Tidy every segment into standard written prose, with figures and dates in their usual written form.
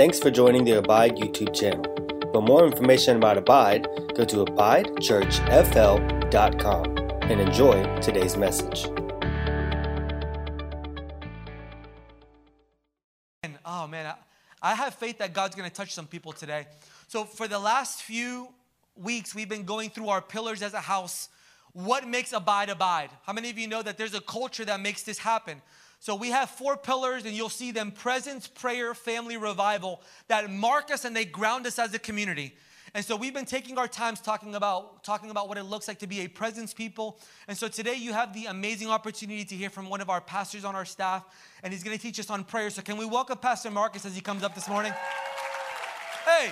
Thanks for joining the Abide YouTube channel. For more information about Abide, go to AbideChurchFL.com and enjoy today's message. And oh man, I have faith that God's going to touch some people today. So for the last few weeks, we've been going through our pillars as a house. What makes Abide Abide? How many of you know that there's a culture that makes this happen? So we have four pillars, and you'll see them: presence, prayer, family, revival, that mark us and they ground us as a community. And so we've been taking our times talking about what it looks like to be a presence people. And so today you have the amazing opportunity to hear from one of our pastors on our staff, and he's going to teach us on prayer. So can we welcome Pastor Marcus as he comes up this morning? Hey.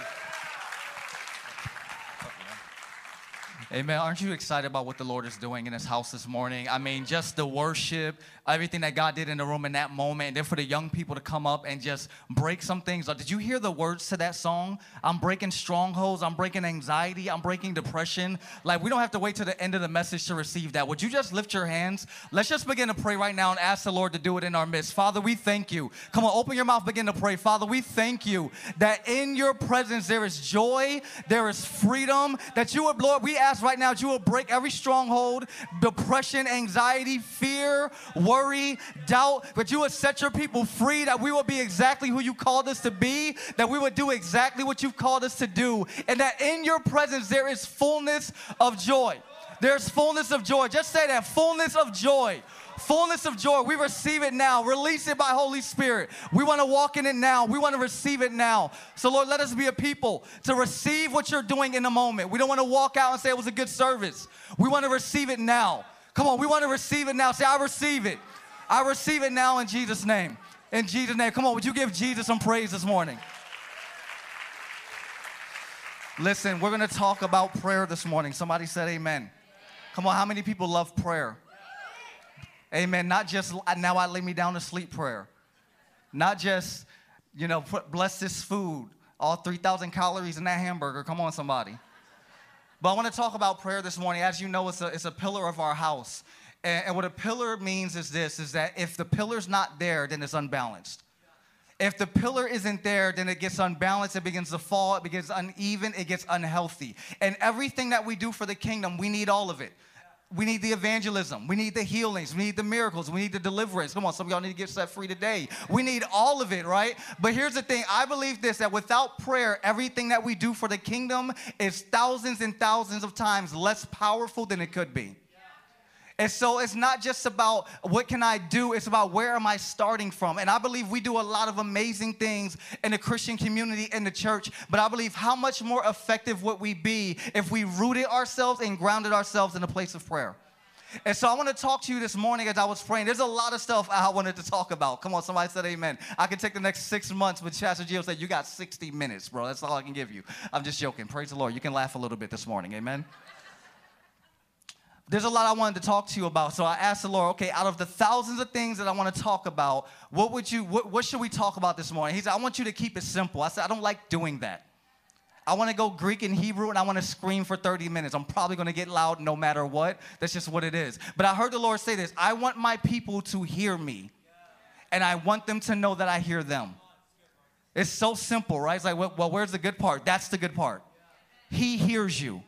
Hey man, aren't you excited about what the Lord is doing in His house this morning? I mean, just the worship, everything that God did in the room in that moment, and then for the young people to come up and just break some things. Did you hear the words to that song? I'm breaking strongholds, I'm breaking anxiety, I'm breaking depression. Like, we don't have to wait till the end of the message to receive that. Would you just lift your hands? Let's just begin to pray right now and ask the Lord to do it in our midst. Father, we thank you. Come on, open your mouth, begin to pray. Father, we thank you that in your presence there is joy, there is freedom, that you would, Lord, we ask right now, you will break every stronghold, depression, anxiety, fear, worry, doubt, but you will set your people free, that we will be exactly who you called us to be, that we will do exactly what you've called us to do, and that in your presence there is fullness of joy. There's fullness of joy. Just say that, fullness of joy. Fullness of joy. We receive it now. Release it by Holy Spirit. We want to walk in it now. We want to receive it now. So, Lord, let us be a people to receive what you're doing in the moment. We don't want to walk out and say it was a good service. We want to receive it now. Come on, we want to receive it now. Say, I receive it. I receive it now in Jesus' name. In Jesus' name. Come on, would you give Jesus some praise this morning? Listen, we're going to talk about prayer this morning. Somebody said amen. Come on, how many people love prayer? Amen. Not just, now I lay me down to sleep prayer. Not just, you know, bless this food, all 3,000 calories in that hamburger. Come on, somebody. But I want to talk about prayer this morning. As you know, it's a pillar of our house. And what a pillar means is this, is that if the pillar's not there, then it's unbalanced. If the pillar isn't there, then it gets unbalanced, it begins to fall, it begins uneven, it gets unhealthy. And everything that we do for the kingdom, we need all of it. We need the evangelism. We need the healings. We need the miracles. We need the deliverance. Come on, some of y'all need to get set free today. We need all of it, right? But here's the thing. I believe this, that without prayer, everything that we do for the kingdom is thousands and thousands of times less powerful than it could be. And so it's not just about what can I do, it's about where am I starting from. And I believe we do a lot of amazing things in the Christian community and the church, but I believe how much more effective would we be if we rooted ourselves and grounded ourselves in a place of prayer. And so I want to talk to you this morning as I was praying. There's a lot of stuff I wanted to talk about. Come on, somebody said amen. I can take the next 6 months, but Pastor Gio said, you got 60 minutes, bro. That's all I can give you. I'm just joking. Praise the Lord. You can laugh a little bit this morning. Amen. There's a lot I wanted to talk to you about, so I asked the Lord, okay, out of the thousands of things that I want to talk about, what should we talk about this morning? He said, I want you to keep it simple. I said, I don't like doing that. I want to go Greek and Hebrew, and I want to scream for 30 minutes. I'm probably going to get loud no matter what. That's just what it is. But I heard the Lord say this, I want my people to hear me, and I want them to know that I hear them. It's so simple, right? It's like, well, where's the good part? That's the good part. He hears you.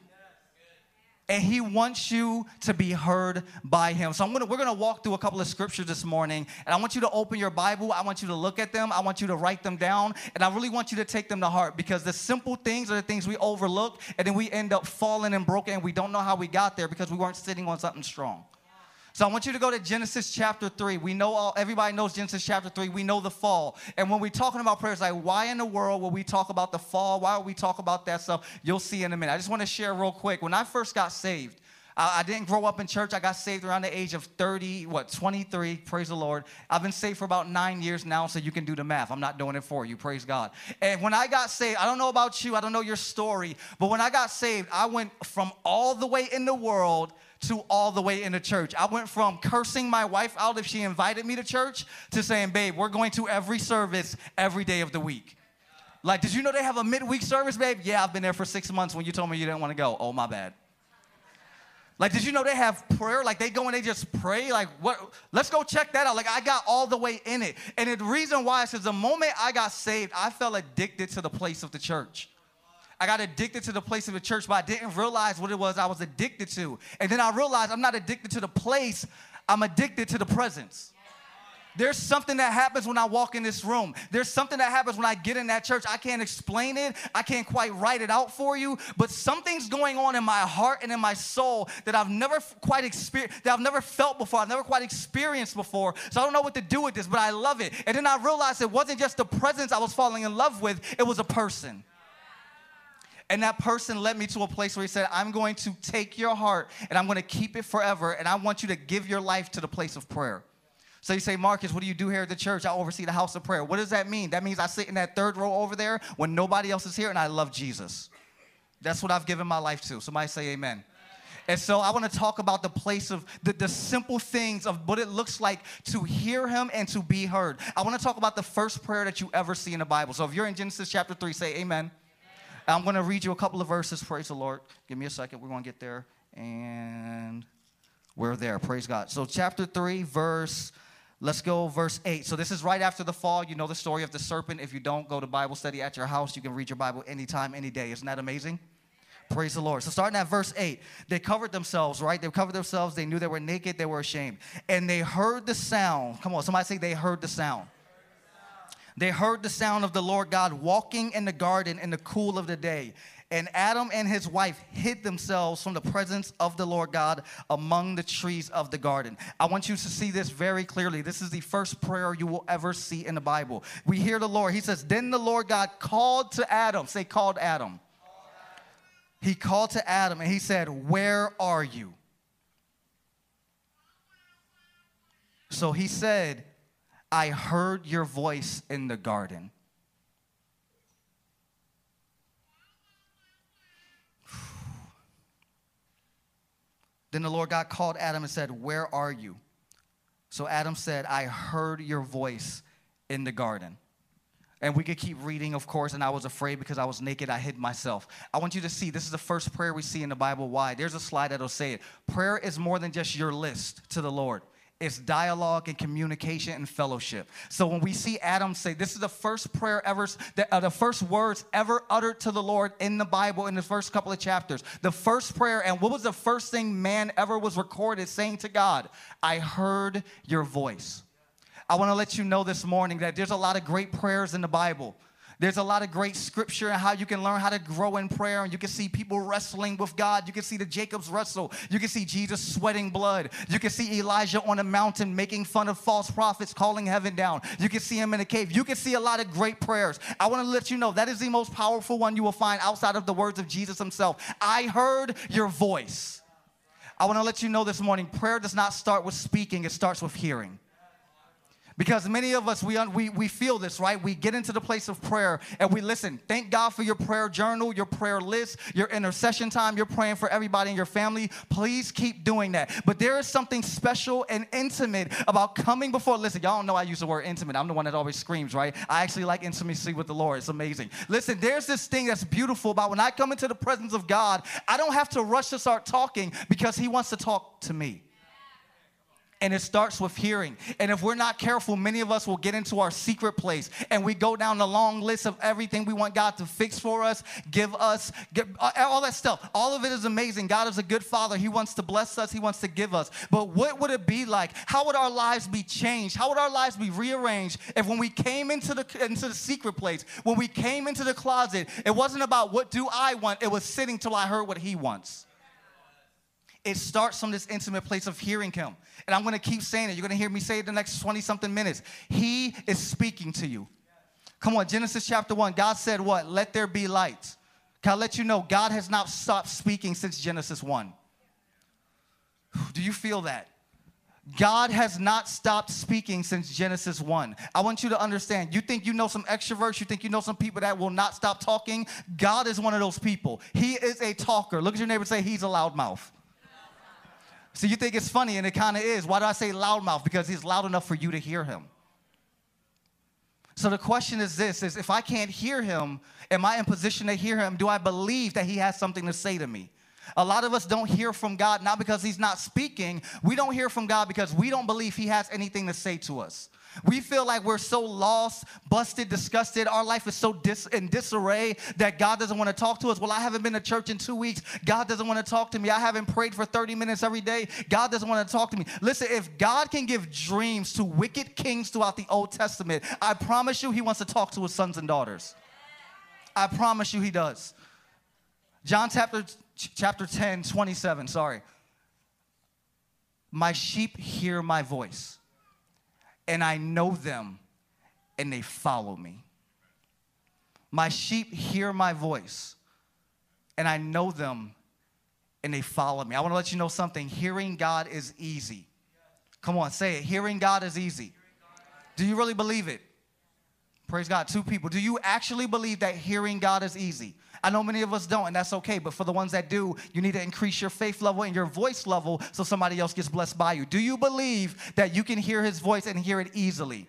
And he wants you to be heard by him. So we're going to walk through a couple of scriptures this morning. And I want you to open your Bible. I want you to look at them. I want you to write them down. And I really want you to take them to heart. Because the simple things are the things we overlook. And then we end up fallen and broken. And we don't know how we got there because we weren't sitting on something strong. So I want you to go to Genesis chapter 3. Everybody knows Genesis chapter 3. We know the fall. And when we're talking about prayer, it's like, why in the world will we talk about the fall? Why would we talk about that stuff? You'll see in a minute. I just want to share real quick. When I first got saved, I didn't grow up in church. I got saved around the age of 23. Praise the Lord. I've been saved for about 9 years now, so you can do the math. I'm not doing it for you. Praise God. And when I got saved, I don't know about you. I don't know your story. But when I got saved, I went from all the way in the world to all the way in the church. I went from cursing my wife out if she invited me to church to saying, babe, we're going to every service every day of the week. Like, did you know they have a midweek service, babe? Yeah, I've been there for 6 months when you told me you didn't want to go. Oh, my bad. Like, did you know they have prayer? Like, they go and they just pray. Like, what? Let's go check that out. Like, I got all the way in it. And the reason why is because the moment I got saved, I felt addicted to the place of the church. I got addicted to the place of the church, but I didn't realize what it was I was addicted to. And then I realized I'm not addicted to the place. I'm addicted to the presence. There's something that happens when I walk in this room. There's something that happens when I get in that church. I can't explain it. I can't quite write it out for you. But something's going on in my heart and in my soul that I've never quite experienced, that I've never felt before. I've never quite experienced before. So I don't know what to do with this, but I love it. And then I realized it wasn't just the presence I was falling in love with. It was a person. And that person led me to a place where he said, I'm going to take your heart and I'm going to keep it forever. And I want you to give your life to the place of prayer. So you say, Marcus, what do you do here at the church? I oversee the house of prayer. What does that mean? That means I sit in that third row over there when nobody else is here and I love Jesus. That's what I've given my life to. Somebody say amen. Amen. And so I want to talk about the place of the simple things of what it looks like to hear him and to be heard. I want to talk about the first prayer that you ever see in the Bible. So if you're in Genesis chapter 3, say amen. Amen. I'm going to read you a couple of verses. Praise the Lord. Give me a second. We're going to get there. And we're there. Praise God. So chapter 3, let's go verse 8. So this is right after the fall. You know the story of the serpent. If you don't, go to Bible study at your house. You can read your Bible anytime, any day. Isn't that amazing? Praise the Lord. So starting at verse 8, they covered themselves, right? They covered themselves. They knew they were naked. They were ashamed. And they heard the sound. Come on, somebody say they heard the sound. They heard the sound of the Lord God walking in the garden in the cool of the day. And Adam and his wife hid themselves from the presence of the Lord God among the trees of the garden. I want you to see this very clearly. This is the first prayer you will ever see in the Bible. We hear the Lord. He says, then the Lord God called to Adam. Say, called Adam. He called to Adam and he said, where are you? So he said, I heard your voice in the garden. Then the Lord God called Adam and said, where are you? So Adam said, I heard your voice in the garden. And we could keep reading, of course, and I was afraid because I was naked. I hid myself. I want you to see, this is the first prayer we see in the Bible. Why? There's a slide that'll say it. Prayer is more than just your list to the Lord. It's dialogue and communication and fellowship. So when we see Adam say, this is the first prayer ever, the first words ever uttered to the Lord in the Bible in the first couple of chapters. The first prayer, and what was the first thing man ever was recorded saying to God? I heard your voice. I want to let you know this morning that there's a lot of great prayers in the Bible. There's a lot of great scripture and how you can learn how to grow in prayer. And you can see people wrestling with God. You can see the Jacob's wrestle. You can see Jesus sweating blood. You can see Elijah on a mountain making fun of false prophets, calling heaven down. You can see him in a cave. You can see a lot of great prayers. I want to let you know that is the most powerful one you will find outside of the words of Jesus himself. I heard your voice. I want to let you know this morning, prayer does not start with speaking. It starts with hearing. Because many of us, we feel this, right? We get into the place of prayer and we listen. Thank God for your prayer journal, your prayer list, your intercession time. You're praying for everybody in your family. Please keep doing that. But there is something special and intimate about coming before. Listen, y'all know I use the word intimate. I'm the one that always screams, right? I actually like intimacy with the Lord. It's amazing. Listen, there's this thing that's beautiful about when I come into the presence of God, I don't have to rush to start talking because he wants to talk to me. And it starts with hearing. And if we're not careful, many of us will get into our secret place and we go down the long list of everything we want God to fix for us, give us, all that stuff. All of it is amazing. God is a good father. He wants to bless us. He wants to give us. But what would it be like? How would our lives be changed? How would our lives be rearranged if when we came into the secret place, when we came into the closet, it wasn't about what do I want? It was sitting till I heard what he wants. It starts from this intimate place of hearing him. And I'm going to keep saying it. You're going to hear me say it the next 20-something minutes. He is speaking to you. Come on, Genesis chapter 1. God said what? Let there be light. Can I let you know God has not stopped speaking since Genesis 1? Do you feel that? God has not stopped speaking since Genesis 1. I want you to understand. You think you know some extroverts. You think you know some people that will not stop talking. God is one of those people. He is a talker. Look at your neighbor and say, he's a loudmouth. So you think it's funny, and it kind of is. Why do I say loudmouth? Because he's loud enough for you to hear him. So the question is this, is if I can't hear him, am I in position to hear him? Do I believe that he has something to say to me? A lot of us don't hear from God, not because he's not speaking. We don't hear from God because we don't believe he has anything to say to us. We feel like we're so lost, busted, disgusted. Our life is so in disarray that God doesn't want to talk to us. Well, I haven't been to church in 2 weeks. God doesn't want to talk to me. I haven't prayed for 30 minutes every day. God doesn't want to talk to me. Listen, if God can give dreams to wicked kings throughout the Old Testament, I promise you he wants to talk to his sons and daughters. I promise you he does. John chapter 10, 27, sorry. My sheep hear my voice. And I know them, and they follow me. My sheep hear my voice, and I know them, and they follow me. I want to let you know something. Hearing God is easy. Come on, say it. Hearing God is easy. Do you really believe it? Praise God. Two people. Do you actually believe that hearing God is easy? I know many of us don't, and that's okay. But for the ones that do, you need to increase your faith level and your voice level so somebody else gets blessed by you. Do you believe that you can hear his voice and hear it easily?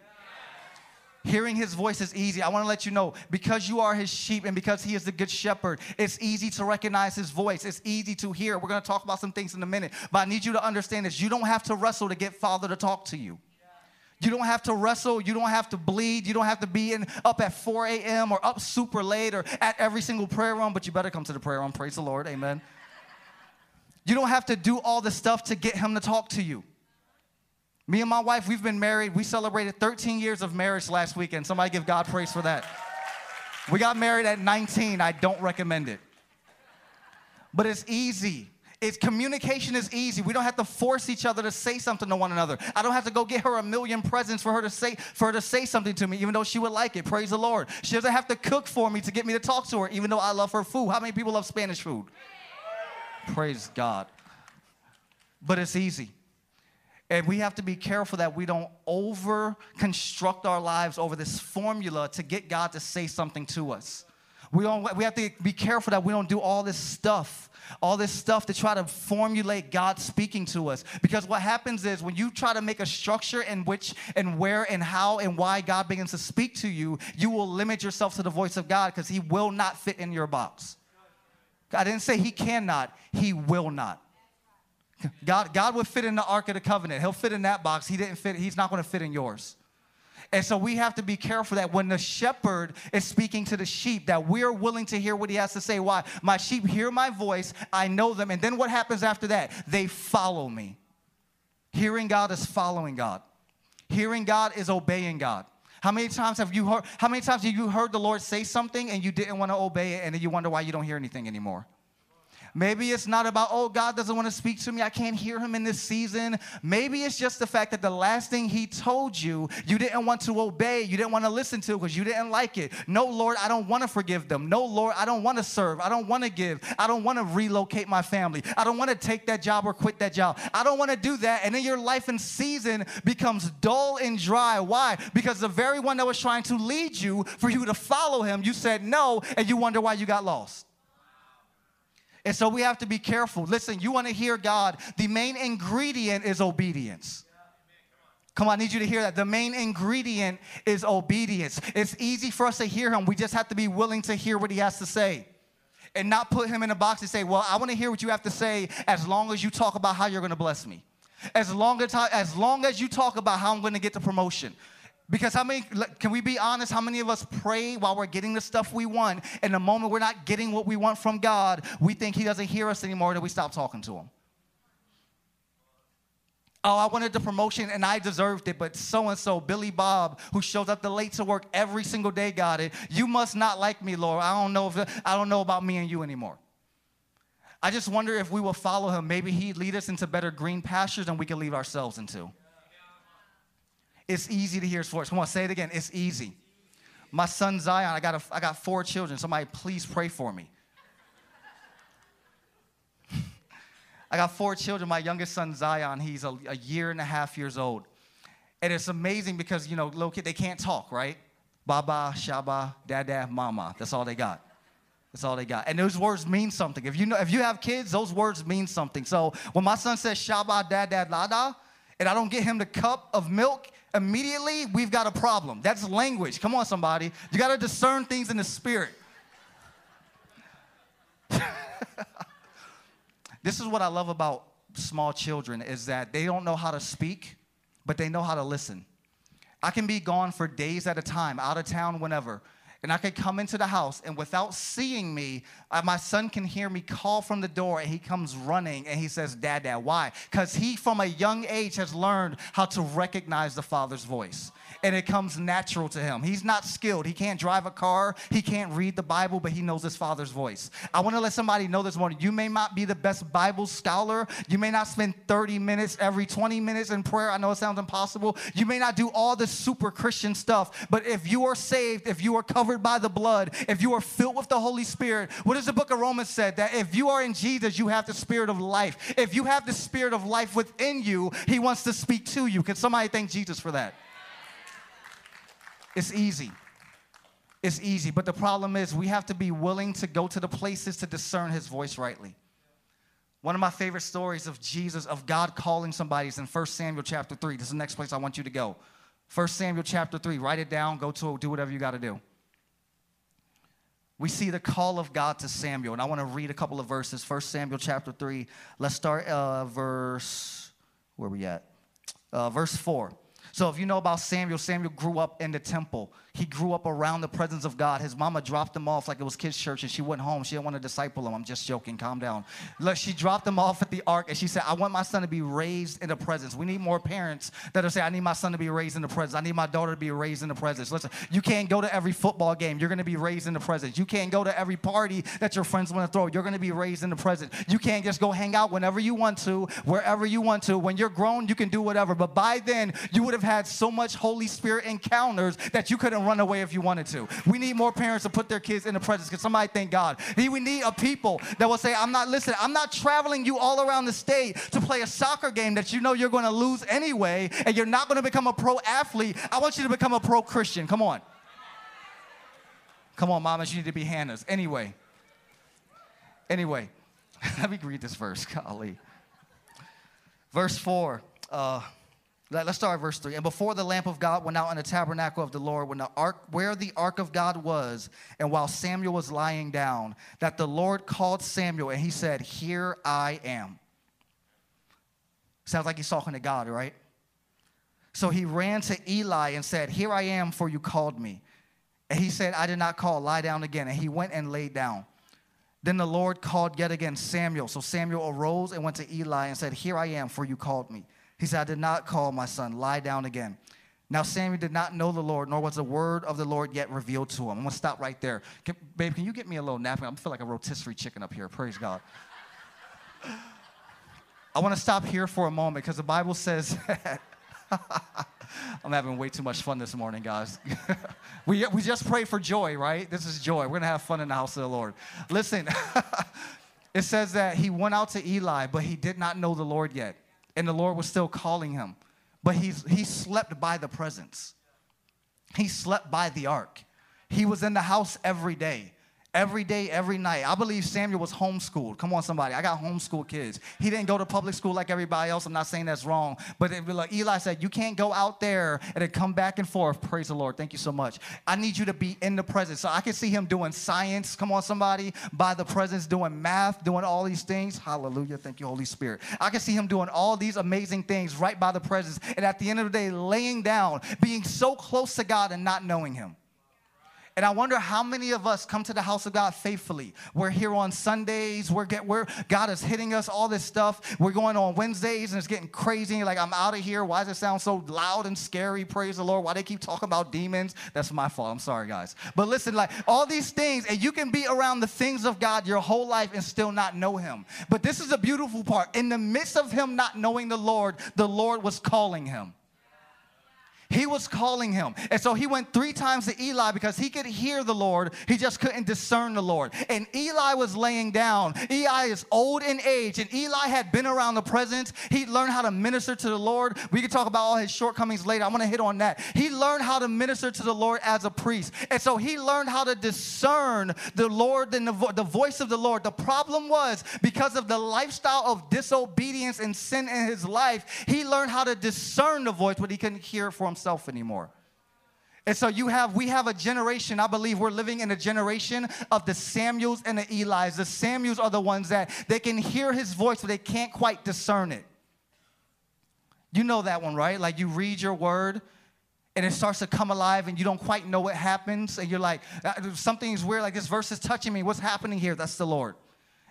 Yes. Hearing his voice is easy. I want to let you know, because you are his sheep and because he is the good shepherd, it's easy to recognize his voice. It's easy to hear. We're going to talk about some things in a minute. But I need you to understand this. You don't have to wrestle to get Father to talk to you. You don't have to wrestle. You don't have to bleed. You don't have to be up at 4 a.m. or up super late or at every single prayer room, but you better come to the prayer room. Praise the Lord. Amen. You don't have to do all the stuff to get him to talk to you. Me and my wife, we've been married. We celebrated 13 years of marriage last weekend. Somebody give God praise for that. We got married at 19. I don't recommend it. But it's easy. Communication is easy. We don't have to force each other to say something to one another. I don't have to go get her a million presents for her to say something to me, even though she would like it. Praise the Lord. She doesn't have to cook for me to get me to talk to her, even though I love her food. How many people love Spanish food? Praise God. But it's easy. And we have to be careful that we don't over-construct our lives over this formula to get God to say something to us. We have to be careful that we don't do all this stuff to try to formulate God speaking to us. Because what happens is when you try to make a structure in which and where and how and why God begins to speak to you, you will limit yourself to the voice of God because he will not fit in your box. I didn't say he cannot. He will not. God would fit in the Ark of the Covenant. He'll fit in that box. He didn't fit. He's not going to fit in yours. And so we have to be careful that when the shepherd is speaking to the sheep, that we're willing to hear what he has to say. Why? My sheep hear my voice. I know them. And then what happens after that? They follow me. Hearing God is following God. Hearing God is obeying God. How many times have you heard the Lord say something and you didn't want to obey it and then you wonder why you don't hear anything anymore? Maybe it's not about, oh, God doesn't want to speak to me. I can't hear him in this season. Maybe it's just the fact that the last thing he told you, you didn't want to obey. You didn't want to listen to because you didn't like it. No, Lord, I don't want to forgive them. No, Lord, I don't want to serve. I don't want to give. I don't want to relocate my family. I don't want to take that job or quit that job. I don't want to do that. And then your life and season becomes dull and dry. Why? Because the very one that was trying to lead you, for you to follow him, you said no, and you wonder why you got lost. And so we have to be careful. Listen, you want to hear God. The main ingredient is obedience. Come on, I need you to hear that. The main ingredient is obedience. It's easy for us to hear him. We just have to be willing to hear what he has to say and not put him in a box and say, well, I want to hear what you have to say as long as you talk about how you're going to bless me, as long as you talk about how I'm going to get the promotion. Because can we be honest, how many of us pray while we're getting the stuff we want, and the moment we're not getting what we want from God, we think he doesn't hear us anymore, and we stop talking to him. Oh, I wanted the promotion, and I deserved it, but so-and-so, Billy Bob, who shows up late to work every single day, got it. You must not like me, Lord. I don't know about me and you anymore. I just wonder if we will follow him. Maybe he'd lead us into better green pastures than we can lead ourselves into. It's easy to hear his voice. Come on, say it again. It's easy. My son Zion, I got 4 children. Somebody please pray for me. I got 4 children. My youngest son Zion, he's a year and a half years old. And it's amazing because, you know, little kid, they can't talk, right? Baba, Shaba, Dada, Mama. That's all they got. That's all they got. And those words mean something. If you have kids, those words mean something. So when my son says Shaba, Dada, Lada, and I don't get him the cup of milk, immediately, we've got a problem. That's language. Come on, somebody. You got to discern things in the spirit. This is what I love about small children, is that they don't know how to speak, but they know how to listen. I can be gone for days at a time, out of town, whenever, and I can come into the house, and without seeing me, my son can hear me call from the door, and he comes running, and he says, "Dad, Dad." Why? Because he, from a young age, has learned how to recognize the Father's voice, and it comes natural to him. He's not skilled. He can't drive a car. He can't read the Bible, but he knows his Father's voice. I want to let somebody know this morning, you may not be the best Bible scholar. You may not spend 30 minutes every 20 minutes in prayer. I know it sounds impossible. You may not do all the super Christian stuff, but if you are saved, if you are covered by the blood, if you are filled with the Holy Spirit, what does the book of Romans say? That if you are in Jesus, you have the spirit of life. If you have the spirit of life within you, he wants to speak to you. Can somebody thank Jesus for that? It's easy. It's easy. But the problem is we have to be willing to go to the places to discern his voice rightly. One of my favorite stories of Jesus, of God calling somebody, is in 1 Samuel chapter 3. This is the next place I want you to go. 1 Samuel chapter 3. Write it down. Go to it. Do whatever you got to do. We see the call of God to Samuel. And I want to read a couple of verses. 1 Samuel chapter 3. Let's start verse, where are we at? Verse 4. So if you know about Samuel, Samuel grew up in the temple. He grew up around the presence of God. His mama dropped him off like it was kids' church, and she went home. She didn't want to disciple him. I'm just joking. Calm down. Look, she dropped him off at the ark, and she said, I want my son to be raised in the presence. We need more parents that will say, I need my son to be raised in the presence. I need my daughter to be raised in the presence. Listen, you can't go to every football game. You're going to be raised in the presence. You can't go to every party that your friends want to throw. You're going to be raised in the presence. You can't just go hang out whenever you want to, wherever you want to. When you're grown, you can do whatever. But by then, you would have had so much Holy Spirit encounters that you couldn't run away if you wanted to. We need more parents to put their kids in the presence. Can somebody thank God? We need a people that will say, I'm not traveling you all around the state to play a soccer game that you know you're going to lose anyway, and you're not going to become a pro athlete. I want you to become a pro Christian. Come on. Come on, mamas. You need to be Hannahs. Anyway. Let me read this verse. Golly. Verse 4. Let's start at verse 3. And before the lamp of God went out in the tabernacle of the Lord, where the ark of God was, and while Samuel was lying down, that the Lord called Samuel, and he said, Here I am. Sounds like he's talking to God, right? So he ran to Eli and said, Here I am, for you called me. And he said, I did not call. Lie down again. And he went and lay down. Then the Lord called yet again Samuel. So Samuel arose and went to Eli and said, Here I am, for you called me. He said, I did not call, my son. Lie down again. Now Samuel did not know the Lord, nor was the word of the Lord yet revealed to him. I'm going to stop right there. Babe, can you get me a little napkin? I feel like a rotisserie chicken up here. Praise God. I want to stop here for a moment because the Bible says I'm having way too much fun this morning, guys. We just prayed for joy, right? This is joy. We're going to have fun in the house of the Lord. Listen, it says that he went out to Eli, but he did not know the Lord yet. And the Lord was still calling him. But he slept by the presence. He slept by the ark. He was in the house every day. Every day, every night. I believe Samuel was homeschooled. Come on, somebody. I got homeschooled kids. He didn't go to public school like everybody else. I'm not saying that's wrong. But like Eli said, you can't go out there and then come back and forth. Praise the Lord. Thank you so much. I need you to be in the presence. So I can see him doing science. Come on, somebody. By the presence, doing math, doing all these things. Hallelujah. Thank you, Holy Spirit. I can see him doing all these amazing things right by the presence. And at the end of the day, laying down, being so close to God and not knowing him. And I wonder how many of us come to the house of God faithfully. We're here on Sundays. God is hitting us, all this stuff. We're going on Wednesdays, and it's getting crazy. You're like, I'm out of here. Why does it sound so loud and scary? Praise the Lord. Why they keep talking about demons? That's my fault. I'm sorry, guys. But listen, like all these things, and you can be around the things of God your whole life and still not know him. But this is the beautiful part. In the midst of him not knowing the Lord was calling him. He was calling him. And so he went 3 times to Eli because he could hear the Lord. He just couldn't discern the Lord. And Eli was laying down. Eli is old in age. And Eli had been around the presence. He learned how to minister to the Lord. We can talk about all his shortcomings later. I'm going to hit on that. He learned how to minister to the Lord as a priest. And so he learned how to discern the Lord and the voice of the Lord. The problem was because of the lifestyle of disobedience and sin in his life, he learned how to discern the voice, but he couldn't hear for himself anymore. And so we have a generation, I believe we're living in a generation of the Samuels and the Elis. The Samuels are the ones that they can hear his voice, but they can't quite discern it. You know that one, right? Like you read your word and it starts to come alive and you don't quite know what happens. And you're like, something's weird, like this verse is touching me. What's happening here? That's the Lord.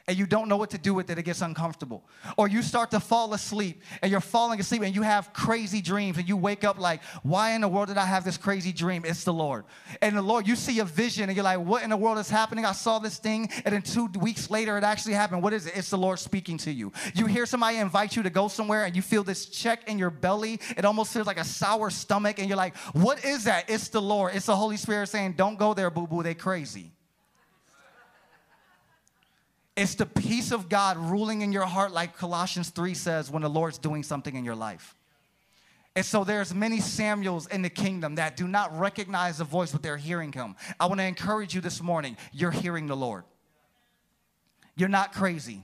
And you don't know what to do with it. It gets uncomfortable. Or you start to fall asleep and you're falling asleep and you have crazy dreams and you wake up like, why in the world did I have this crazy dream? It's the Lord. And the Lord, you see a vision and you're like, what in the world is happening? I saw this thing and then 2 weeks later it actually happened. What is it? It's the Lord speaking to you. You hear somebody invite you to go somewhere and you feel this check in your belly. It almost feels like a sour stomach and you're like, what is that? It's the Lord. It's the Holy Spirit saying, don't go there, boo-boo. They crazy. It's the peace of God ruling in your heart like Colossians 3 says when the Lord's doing something in your life. And so there's many Samuels in the kingdom that do not recognize the voice, but they're hearing him. I want to encourage you this morning. You're hearing the Lord. You're not crazy.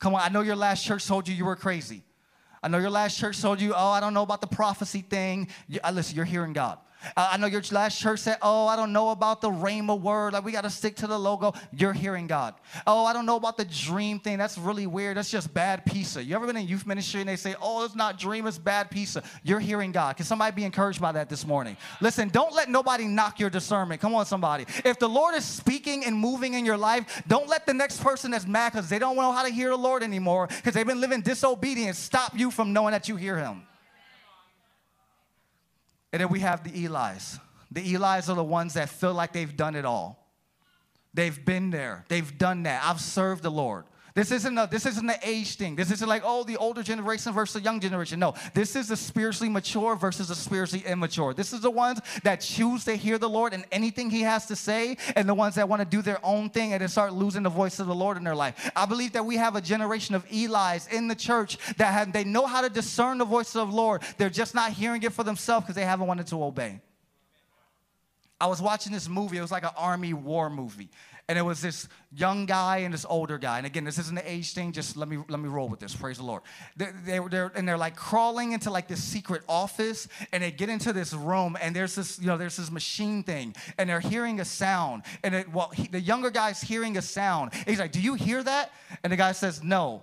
Come on, I know your last church told you you were crazy. I know your last church told you, oh, I don't know about the prophecy thing. Listen, you're hearing God. I know your last church said, oh, I don't know about the Rhema word. Like, we got to stick to the logo. You're hearing God. Oh, I don't know about the dream thing. That's really weird. That's just bad pizza. You ever been in youth ministry and they say, oh, it's not dream, it's bad pizza. You're hearing God. Can somebody be encouraged by that this morning? Listen, don't let nobody knock your discernment. Come on, somebody. If the Lord is speaking and moving in your life, don't let the next person that's mad because they don't know how to hear the Lord anymore because they've been living disobedience stop you from knowing that you hear him. And then we have the Elis. The Elis are the ones that feel like they've done it all. They've been there. They've done that. I've served the Lord. This isn't an age thing. This isn't like, oh, the older generation versus the young generation. No, this is the spiritually mature versus the spiritually immature. This is the ones that choose to hear the Lord and anything he has to say, and the ones that want to do their own thing and then start losing the voice of the Lord in their life. I believe that we have a generation of Elis in the church that they know how to discern the voice of the Lord. They're just not hearing it for themselves because they haven't wanted to obey. I was watching this movie. It was like an army war movie. And it was this young guy and this older guy. And again, this isn't an age thing. Just let me roll with this. Praise the Lord. They're like crawling into like this secret office. And they get into this room. And there's this machine thing. And they're hearing a sound. And the younger guy's hearing a sound. And he's like, do you hear that? And the guy says, no.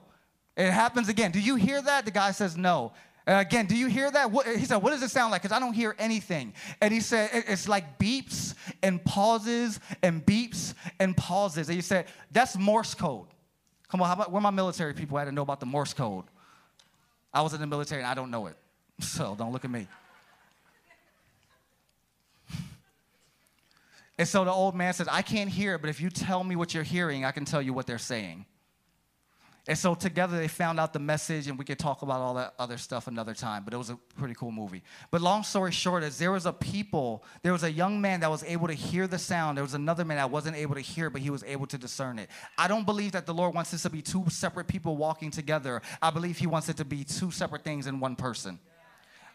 And it happens again. Do you hear that? The guy says, no. And again, do you hear that? He said, what does it sound like? Because I don't hear anything. And he said, it's like beeps and pauses and beeps and pauses. And he said, that's Morse code. Come on, where my military people had to know about the Morse code. I was in the military and I don't know it. So don't look at me. And so the old man says, I can't hear it, but if you tell me what you're hearing, I can tell you what they're saying. And so together they found out the message, and we could talk about all that other stuff another time, but it was a pretty cool movie. But long story short is there was a young man that was able to hear the sound. There was another man that wasn't able to hear, but he was able to discern it. I don't believe that the Lord wants this to be two separate people walking together. I believe he wants it to be two separate things in one person.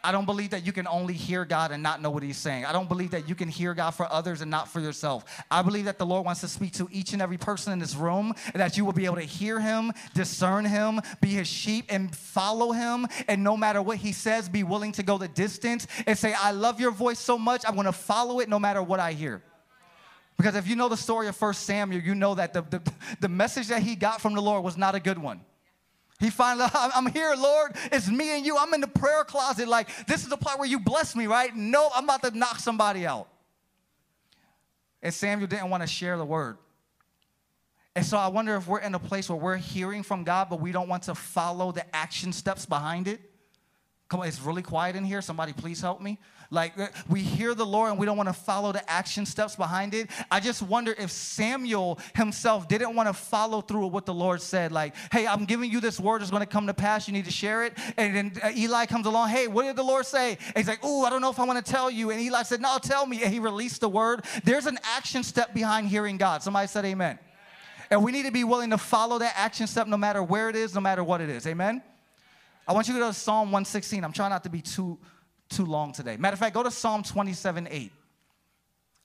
I don't believe that you can only hear God and not know what he's saying. I don't believe that you can hear God for others and not for yourself. I believe that the Lord wants to speak to each and every person in this room, and that you will be able to hear him, discern him, be his sheep, and follow him. And no matter what he says, be willing to go the distance and say, I love your voice so much, I'm going to follow it no matter what I hear. Because if you know the story of First Samuel, you know that the message that he got from the Lord was not a good one. He finally, I'm here, Lord. It's me and you. I'm in the prayer closet. Like, this is the part where you bless me, right? No, I'm about to knock somebody out. And Samuel didn't want to share the word. And so I wonder if we're in a place where we're hearing from God, but we don't want to follow the action steps behind it. Come on, it's really quiet in here. Somebody please help me. Like, we hear the Lord and we don't want to follow the action steps behind it. I just wonder if Samuel himself didn't want to follow through with what the Lord said. Like, hey, I'm giving you this word. It's going to come to pass. You need to share it. And then Eli comes along. Hey, what did the Lord say? And he's like, ooh, I don't know if I want to tell you. And Eli said, no, tell me. And he released the word. There's an action step behind hearing God. Somebody said amen. And we need to be willing to follow that action step no matter where it is, no matter what it is. Amen? I want you to go to Psalm 116. I'm trying not to be too long today. Matter of fact, go to Psalm 27:8.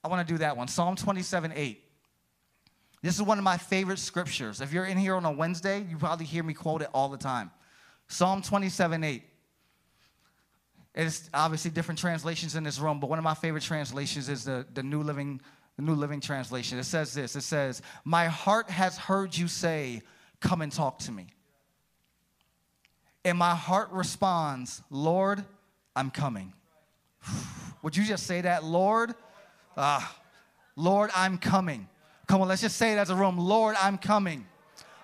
I want to do that one. Psalm 27:8. This is one of my favorite scriptures. If you're in here on a Wednesday, you probably hear me quote it all the time. Psalm 27:8. It's obviously different translations in this room, but one of my favorite translations is the New Living Translation. It says this. It says, "My heart has heard you say, 'Come and talk to me.' And my heart responds, 'Lord, I'm coming.'" Would you just say that? Lord, Lord, I'm coming. Come on, let's just say it as a room. Lord, I'm coming.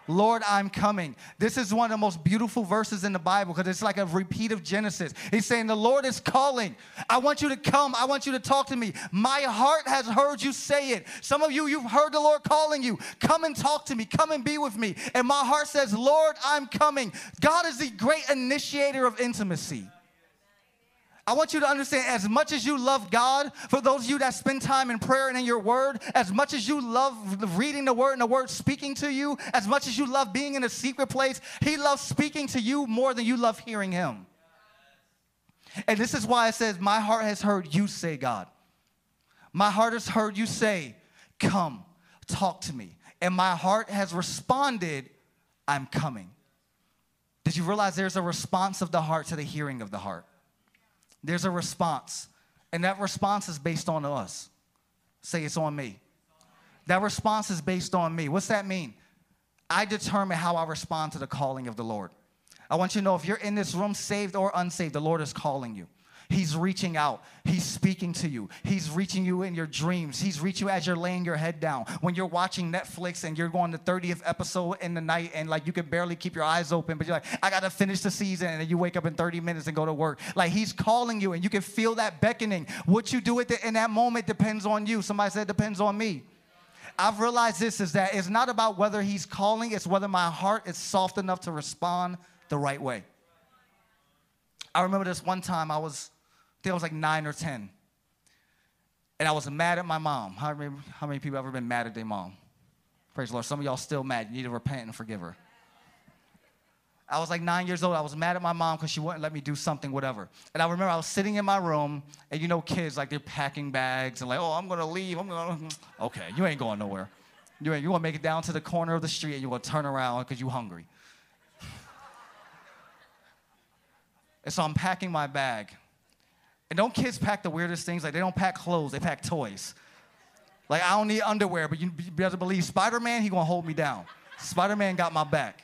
Lord, I'm coming. This is one of the most beautiful verses in the Bible because it's like a repeat of Genesis. He's saying the Lord is calling. I want you to come. I want you to talk to me. My heart has heard you say it. Some of you, you've heard the Lord calling you. Come and talk to me. Come and be with me. And my heart says, Lord, I'm coming. God is the great initiator of intimacy. I want you to understand, as much as you love God, for those of you that spend time in prayer and in your word, as much as you love reading the word and the word speaking to you, as much as you love being in a secret place, he loves speaking to you more than you love hearing him. And this is why it says, my heart has heard you say, God. My heart has heard you say, come, talk to me. And my heart has responded, I'm coming. Did you realize there's a response of the heart to the hearing of the heart? There's a response, and that response is based on us. Say, it's on me. That response is based on me. What's that mean? I determine how I respond to the calling of the Lord. I want you to know if you're in this room, saved or unsaved, the Lord is calling you. He's reaching out. He's speaking to you. He's reaching you in your dreams. He's reaching you as you're laying your head down. When you're watching Netflix and you're going to 30th episode in the night and, like, you can barely keep your eyes open, but you're like, I got to finish the season, and then you wake up in 30 minutes and go to work. Like, he's calling you, and you can feel that beckoning. What you do in that moment depends on you. Somebody said depends on me. I've realized this is that it's not about whether he's calling. It's whether my heart is soft enough to respond the right way. I remember this one time I think I was like 9 or 10. And I was mad at my mom. How many people have ever been mad at their mom? Praise the Lord. Some of y'all still mad. You need to repent and forgive her. I was like 9 years old. I was mad at my mom because she wouldn't let me do something, whatever. And I remember I was sitting in my room, and you know kids, like, they're packing bags and like, oh, I'm going to leave. Okay, you ain't going nowhere. You're going to make it down to the corner of the street, and you're going to turn around because you're hungry. And so I'm packing my bag. And don't kids pack the weirdest things? Like, they don't pack clothes, they pack toys. Like, I don't need underwear, but you better believe Spider-Man, he gonna hold me down. Spider-Man got my back.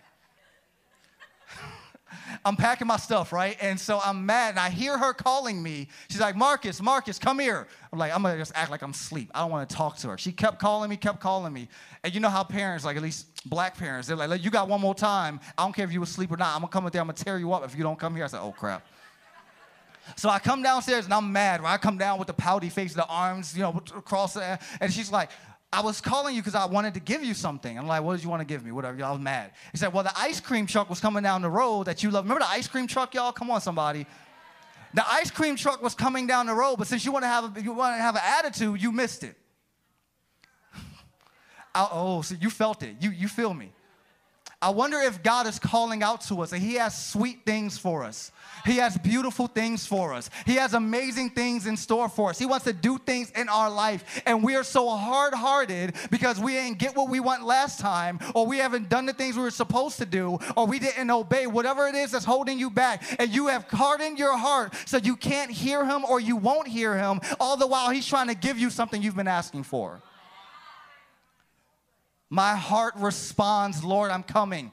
I'm packing my stuff, right? And so I'm mad, and I hear her calling me. She's like, Marcus, Marcus, come here. I'm like, I'm gonna just act like I'm asleep. I don't wanna talk to her. She kept calling me. And you know how parents, like, at least black parents, they're like, you got one more time. I don't care if you were asleep or not. I'm gonna come up there, I'm gonna tear you up if you don't come here. I said, oh, crap. So I come downstairs, and I'm mad. Right? I come down with the pouty face, the arms, you know, across the ass. And she's like, I was calling you because I wanted to give you something. I'm like, what did you want to give me? Whatever. I was mad. He said, well, the ice cream truck was coming down the road that you love. Remember the ice cream truck, y'all? Come on, somebody. The ice cream truck was coming down the road, but since you want to have an attitude, you missed it. So you felt it. You feel me. I wonder if God is calling out to us, and he has sweet things for us. He has beautiful things for us. He has amazing things in store for us. He wants to do things in our life, and we are so hard-hearted because we didn't get what we want last time, or we haven't done the things we were supposed to do, or we didn't obey, whatever it is that's holding you back, and you have hardened your heart so you can't hear him or you won't hear him, all the while he's trying to give you something you've been asking for. My heart responds, Lord, I'm coming.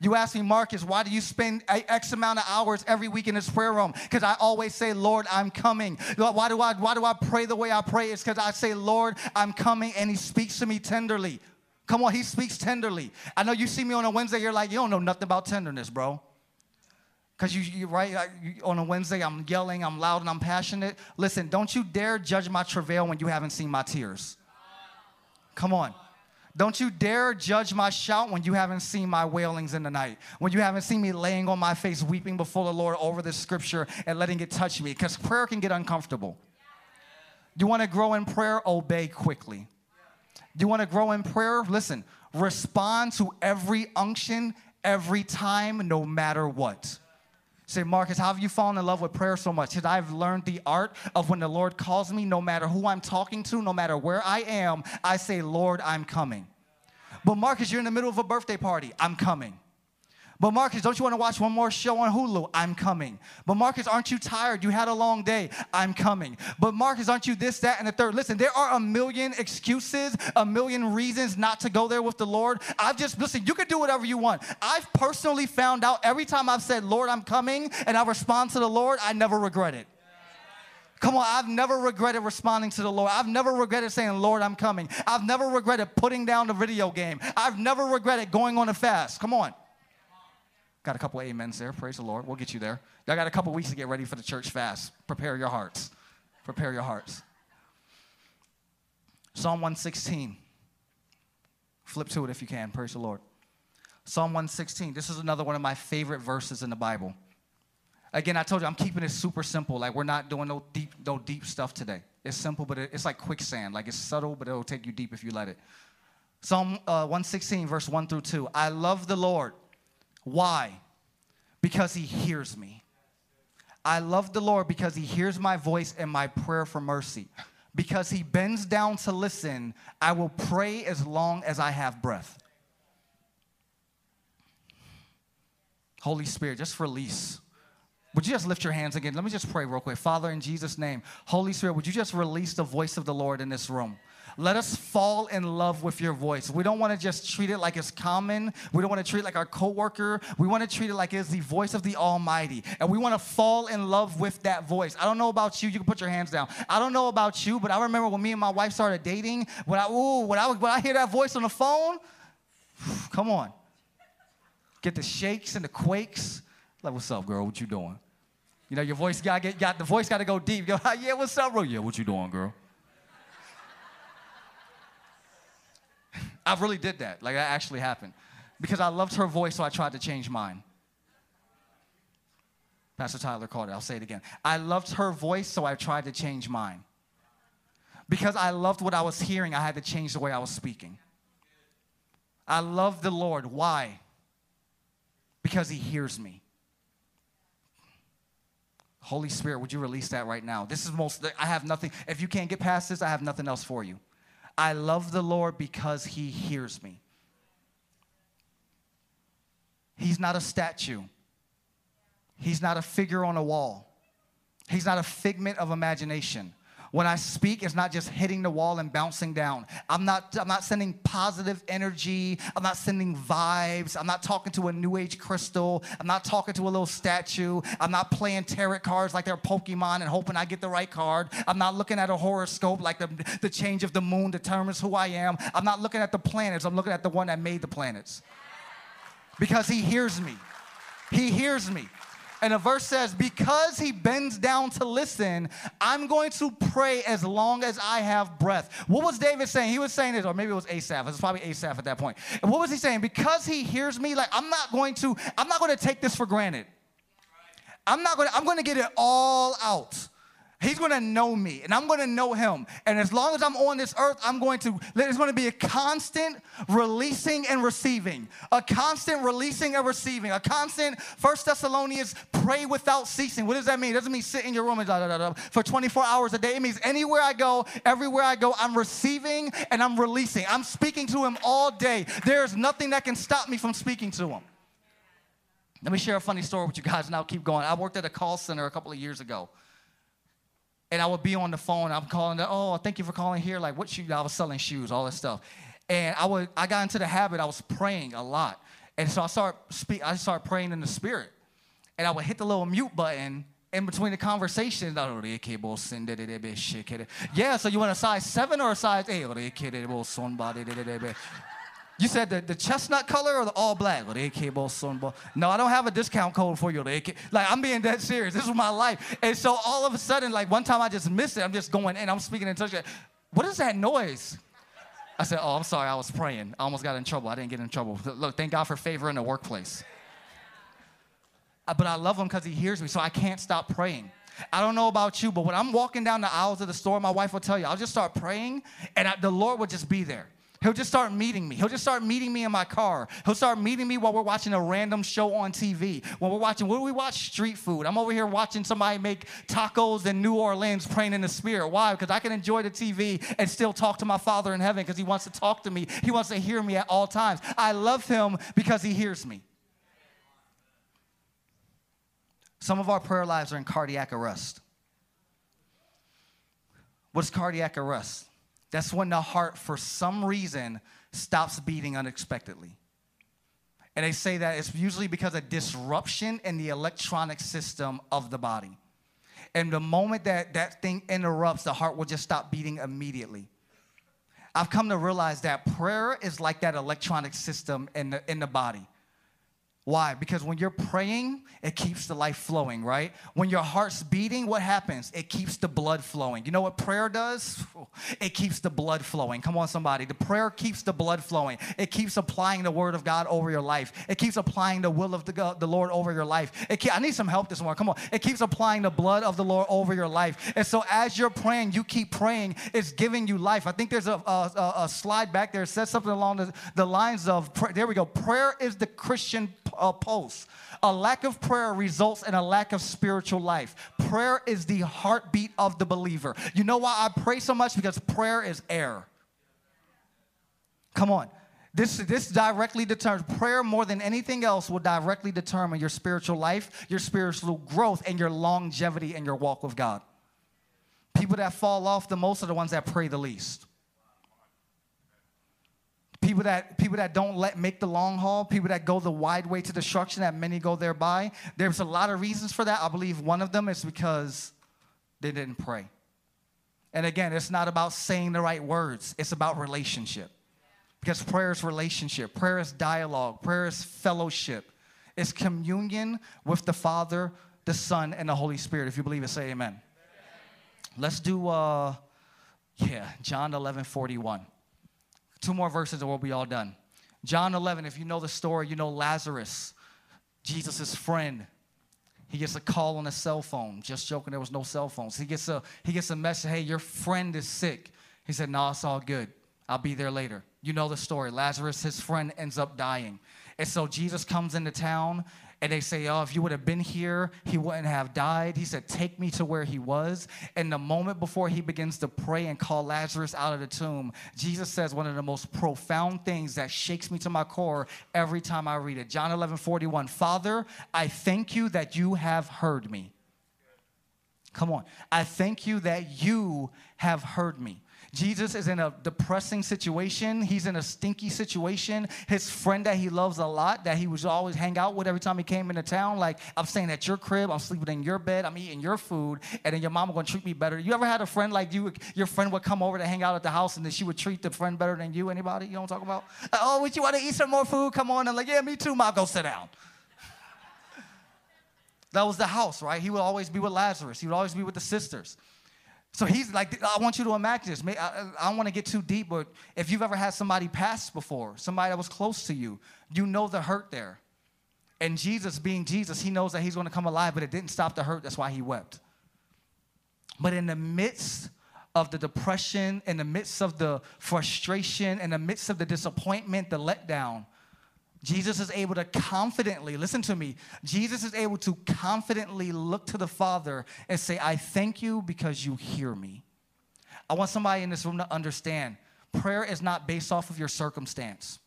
You ask me, Marcus, why do you spend X amount of hours every week in this prayer room? Because I always say, Lord, I'm coming. Why do I pray the way I pray? It's because I say, Lord, I'm coming, and he speaks to me tenderly. Come on, he speaks tenderly. I know you see me on a Wednesday, you're like, you don't know nothing about tenderness, bro. Because on a Wednesday, I'm yelling, I'm loud, and I'm passionate. Listen, don't you dare judge my travail when you haven't seen my tears. Come on. Don't you dare judge my shout when you haven't seen my wailings in the night, when you haven't seen me laying on my face, weeping before the Lord over this scripture and letting it touch me, because prayer can get uncomfortable. You want to grow in prayer? Obey quickly. You want to grow in prayer? Listen, respond to every unction, every time, no matter what. Say, Marcus, how have you fallen in love with prayer so much? Because I've learned the art of when the Lord calls me, no matter who I'm talking to, no matter where I am, I say, Lord, I'm coming. But Marcus, you're in the middle of a birthday party. I'm coming. But Marcus, don't you want to watch one more show on Hulu? I'm coming. But Marcus, aren't you tired? You had a long day. I'm coming. But Marcus, aren't you this, that, and the third? Listen, there are a million excuses, a million reasons not to go there with the Lord. Listen, you can do whatever you want. I've personally found out every time I've said, Lord, I'm coming, and I respond to the Lord, I never regret it. Come on, I've never regretted responding to the Lord. I've never regretted saying, Lord, I'm coming. I've never regretted putting down the video game. I've never regretted going on a fast. Come on. Got a couple amens there. Praise the Lord. We'll get you there. Y'all got a couple weeks to get ready for the church fast. Prepare your hearts. Prepare your hearts. Psalm 116. Flip to it if you can. Praise the Lord. Psalm 116. This is another one of my favorite verses in the Bible. Again, I told you, I'm keeping it super simple. Like, we're not doing no deep stuff today. It's simple, but it's like quicksand. Like, it's subtle, but it'll take you deep if you let it. Psalm 116, verse 1 through 2. I love the Lord. Why? Because he hears me. I love the Lord because he hears my voice and my prayer for mercy. Because he bends down to listen, I will pray as long as I have breath. Holy Spirit, just release. Would you just lift your hands again? Let me just pray real quick. Father, in Jesus' name, Holy Spirit, would you just release the voice of the Lord in this room? Let us fall in love with your voice. We don't want to just treat it like it's common. We don't want to treat it like our coworker. We want to treat it like it's the voice of the Almighty. And we want to fall in love with that voice. I don't know about you. You can put your hands down. I don't know about you, but I remember when me and my wife started dating, when I hear that voice on the phone, come on. Get the shakes and the quakes. Like, what's up, girl? What you doing? You know, your voice got to go deep. You're like, yeah, what's up, bro? Yeah, what you doing, girl? I really did that. Like, that actually happened. Because I loved her voice, so I tried to change mine. Pastor Tyler called it. I'll say it again. I loved her voice, so I tried to change mine. Because I loved what I was hearing, I had to change the way I was speaking. I love the Lord. Why? Because he hears me. Holy Spirit, would you release that right now? This is I have nothing. If you can't get past this, I have nothing else for you. I love the Lord because he hears me. He's not a statue. He's not a figure on a wall. He's not a figment of imagination. When I speak, it's not just hitting the wall and bouncing down. I'm not sending positive energy. I'm not sending vibes. I'm not talking to a New Age crystal. I'm not talking to a little statue. I'm not playing tarot cards like they're Pokemon and hoping I get the right card. I'm not looking at a horoscope like the change of the moon determines who I am. I'm not looking at the planets. I'm looking at the one that made the planets. Because he hears me. He hears me. And the verse says, because he bends down to listen, I'm going to pray as long as I have breath. What was David saying? He was saying this, or maybe it was Asaph. It was probably Asaph at that point. And what was he saying? Because he hears me, like, I'm not going to take this for granted. I'm going to get it all out. He's going to know me, and I'm going to know him. And as long as I'm on this earth, there's going to be a constant releasing and receiving, a constant releasing and receiving, a constant. First Thessalonians, pray without ceasing. What does that mean? It doesn't mean sit in your room and for 24 hours a day. It means anywhere I go, everywhere I go, I'm receiving and I'm releasing. I'm speaking to him all day. There's nothing that can stop me from speaking to him. Let me share a funny story with you guys, and I'll keep going. I worked at a call center a couple of years ago. And I would be on the phone. I'm calling. Oh, thank you for calling here. Like, what shoe? I was selling shoes, all that stuff. And I got into the habit. I was praying a lot. And so I started praying in the spirit. And I would hit the little mute button in between the conversations. Yeah, so you want a size 7 or a size 8? You said the chestnut color or the all black? No, I don't have a discount code for you. Like, I'm being dead serious. This is my life. And so all of a sudden, like, one time I just missed it. I'm just going in. I'm speaking in tongues. What is that noise? I said, oh, I'm sorry. I was praying. I almost got in trouble. I didn't get in trouble. Look, thank God for favor in the workplace. But I love him because he hears me, so I can't stop praying. I don't know about you, but when I'm walking down the aisles of the store, my wife will tell you, I'll just start praying, and the Lord will just be there. He'll just start meeting me. He'll just start meeting me in my car. He'll start meeting me while we're watching a random show on TV. When we're watching, what do we watch? Street food. I'm over here watching somebody make tacos in New Orleans, praying in the spirit. Why? Because I can enjoy the TV and still talk to my Father in heaven because he wants to talk to me. He wants to hear me at all times. I love him because he hears me. Some of our prayer lives are in cardiac arrest. What's cardiac arrest? That's when the heart, for some reason, stops beating unexpectedly. And they say that it's usually because of disruption in the electronic system of the body. And the moment that that thing interrupts, the heart will just stop beating immediately. I've come to realize that prayer is like that electronic system in the body. Why? Because when you're praying, it keeps the life flowing, right? When your heart's beating, what happens? It keeps the blood flowing. You know what prayer does? It keeps the blood flowing. Come on, somebody. The prayer keeps the blood flowing. It keeps applying the word of God over your life. It keeps applying the will of the Lord over your life. I need some help this morning. Come on. It keeps applying the blood of the Lord over your life. And so as you're praying, you keep praying. It's giving you life. I think there's a slide back there. It says something along the lines of, there we go. Prayer is the Christian pulse. A lack of prayer results in a lack of spiritual life. Prayer is the heartbeat of the believer. You know why I pray so much? Because prayer is air. Come on. This directly determines, prayer more than anything else will directly determine your spiritual life, your spiritual growth, and your longevity in your walk with God. People that fall off the most are the ones that pray the least. People that don't make the long haul, people that go the wide way to destruction that many go thereby, there's a lot of reasons for that. I believe one of them is because they didn't pray. And again, it's not about saying the right words. It's about relationship. Because prayer is relationship. Prayer is dialogue. Prayer is fellowship. It's communion with the Father, the Son, and the Holy Spirit. If you believe it, say amen. Amen. Let's do, John 11:41. 2 more verses and we'll be all done. John 11, if you know the story, you know Lazarus, Jesus' friend. He gets a call on a cell phone. Just joking, there was no cell phones. He gets a message, hey, your friend is sick. He said, no, it's all good. I'll be there later. You know the story. Lazarus, his friend, ends up dying. And so Jesus comes into town and they say, oh, if you would have been here, he wouldn't have died. He said, take me to where he was. And the moment before he begins to pray and call Lazarus out of the tomb, Jesus says one of the most profound things that shakes me to my core every time I read it. John 11:41, Father, I thank you that you have heard me. Come on. I thank you that you have heard me. Jesus is in a depressing situation. He's in a stinky situation. His friend that he loves a lot, that he would always hang out with every time he came into town, like, I'm staying at your crib, I'm sleeping in your bed, I'm eating your food, and then your mama gonna treat me better. You ever had a friend like you? Your friend would come over to hang out at the house, and then she would treat the friend better than you? Anybody? You know what I'm talking about? Like, oh, would you want to eat some more food? Come on. I'm like, yeah, me too, mom. Go sit down. That was the house, right? He would always be with Lazarus. He would always be with the sisters. So he's like, I want you to imagine this. I don't want to get too deep, but if you've ever had somebody pass before, somebody that was close to you, you know the hurt there. And Jesus, being Jesus, he knows that he's going to come alive, but it didn't stop the hurt. That's why he wept. But in the midst of the depression, in the midst of the frustration, in the midst of the disappointment, the letdown, Jesus is able to confidently, listen to me, Jesus is able to confidently look to the Father and say, I thank you because you hear me. I want somebody in this room to understand, prayer is not based off of your circumstance.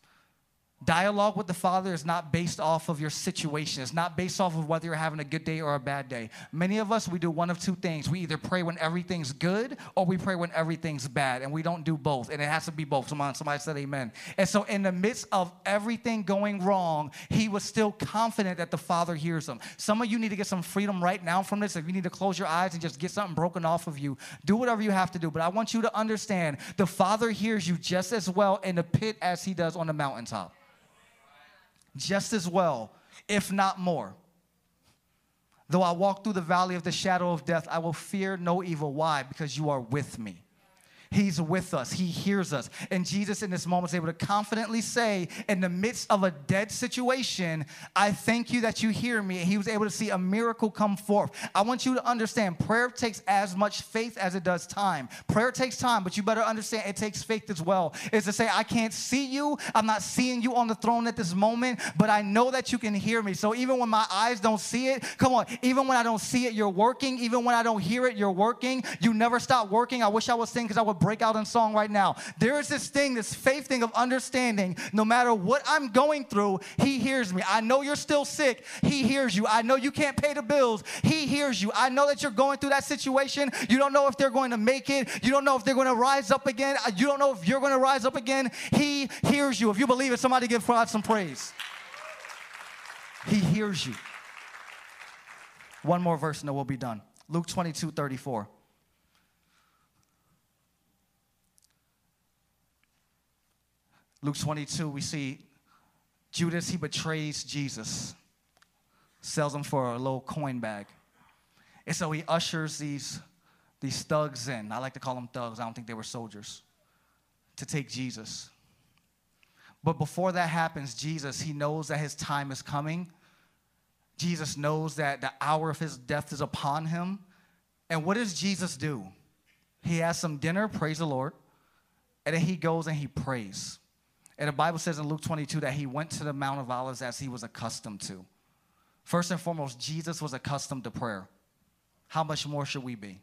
Dialogue with the Father is not based off of your situation. It's not based off of whether you're having a good day or a bad day. Many of us, we do one of two things. We either pray when everything's good or we pray when everything's bad, and we don't do both, and it has to be both. Somebody said amen. And so in the midst of everything going wrong, he was still confident that the Father hears him. Some of you need to get some freedom right now from this. If you need to close your eyes and just get something broken off of you, do whatever you have to do. But I want you to understand the Father hears you just as well in the pit as he does on the mountaintop. Just as well, if not more. Though I walk through the valley of the shadow of death, I will fear no evil. Why? Because you are with me. He's with us. He hears us. And Jesus in this moment is able to confidently say, in the midst of a dead situation, I thank you that you hear me. And he was able to see a miracle come forth. I want you to understand prayer takes as much faith as it does time. Prayer takes time, but you better understand it takes faith as well. It's to say, I can't see you. I'm not seeing you on the throne at this moment, but I know that you can hear me. So even when my eyes don't see it, come on, even when I don't see it, you're working. Even when I don't hear it, you're working. You never stop working. I wish I was saying because I would break out in song right now. There is this thing, this faith thing of understanding. No matter what I'm going through, he hears me. I know you're still sick. He hears you. I know you can't pay the bills. He hears you. I know that you're going through that situation. You don't know if they're going to make it. You don't know if they're going to rise up again. You don't know if you're going to rise up again. He hears you. If you believe it, somebody give God some praise. He hears you. One more verse and then we'll be done. Luke 22:34. Luke 22, we see Judas, he betrays Jesus, sells him for a little coin bag. And so he ushers these thugs in. I like to call them thugs. I don't think they were soldiers, to take Jesus. But before that happens, Jesus, he knows that his time is coming. Jesus knows that the hour of his death is upon him. And what does Jesus do? He has some dinner, praise the Lord, and then he goes and he prays. And the Bible says in Luke 22 that he went to the Mount of Olives as he was accustomed to. First and foremost, Jesus was accustomed to prayer. How much more should we be?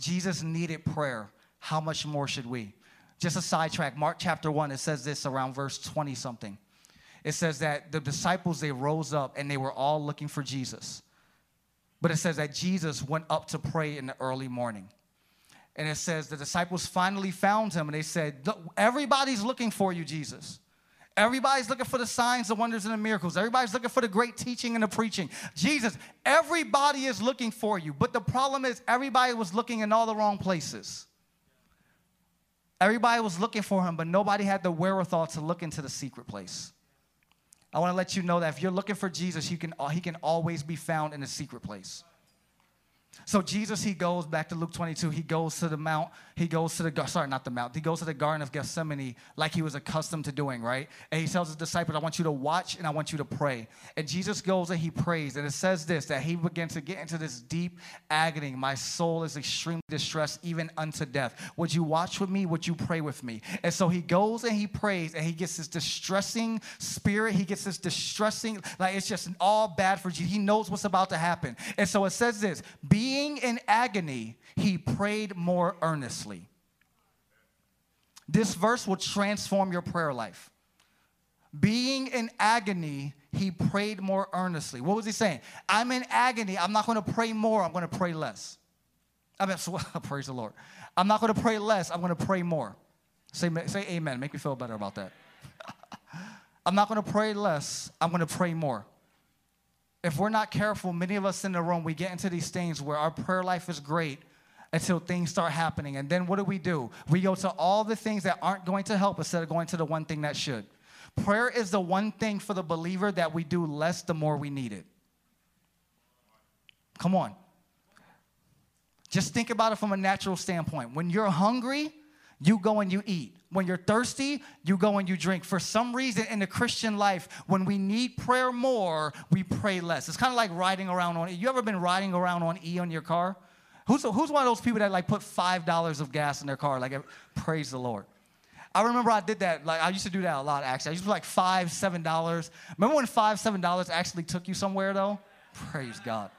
Jesus needed prayer. How much more should we? Just a sidetrack, Mark chapter 1, it says this around verse 20-something. It says that the disciples, they rose up and they were all looking for Jesus. But it says that Jesus went up to pray in the early morning. And it says the disciples finally found him and they said, everybody's looking for you, Jesus. Everybody's looking for the signs, the wonders, and the miracles. Everybody's looking for the great teaching and the preaching. Jesus, everybody is looking for you. But the problem is everybody was looking in all the wrong places. Everybody was looking for him, but nobody had the wherewithal to look into the secret place. I want to let you know that if you're looking for Jesus, he can always be found in the secret place. So Jesus, he goes back to Luke 22. He goes to the mount. He goes to the, sorry, not the mount. He goes to the Garden of Gethsemane like he was accustomed to doing, right? And he tells his disciples, I want you to watch and I want you to pray. And Jesus goes and he prays. And it says this, that he begins to get into this deep agony. My soul is extremely distressed, even unto death. Would you watch with me? Would you pray with me? And so he goes and he prays and he gets this distressing spirit. He gets this distressing, like it's just all bad for Jesus. He knows what's about to happen. And so it says this, being in agony, he prayed more earnestly. This verse will transform your prayer life. Being in agony, he prayed more earnestly. What was he saying? I'm in agony. I'm not going to pray more. I'm going to pray less. I mean, praise the Lord. I'm not going to pray less. I'm going to pray more. Say amen. Make me feel better about that. I'm not going to pray less. I'm going to pray more. If we're not careful, many of us in the room, we get into these things where our prayer life is great until things start happening. And then what do? We go to all the things that aren't going to help instead of going to the one thing that should. Prayer is the one thing for the believer that we do less the more we need it. Come on. Just think about it from a natural standpoint. When you're hungry, you go and you eat. When you're thirsty, you go and you drink. For some reason in the Christian life, when we need prayer more, we pray less. It's kind of like riding around on E. You ever been riding around on E on your car? Who's one of those people that like put $5 of gas in their car? Like, praise the Lord. I remember I did that. Like I used to do that a lot, actually. I used to put like $5, $7. Remember when $5, $7 actually took you somewhere, though? Praise God.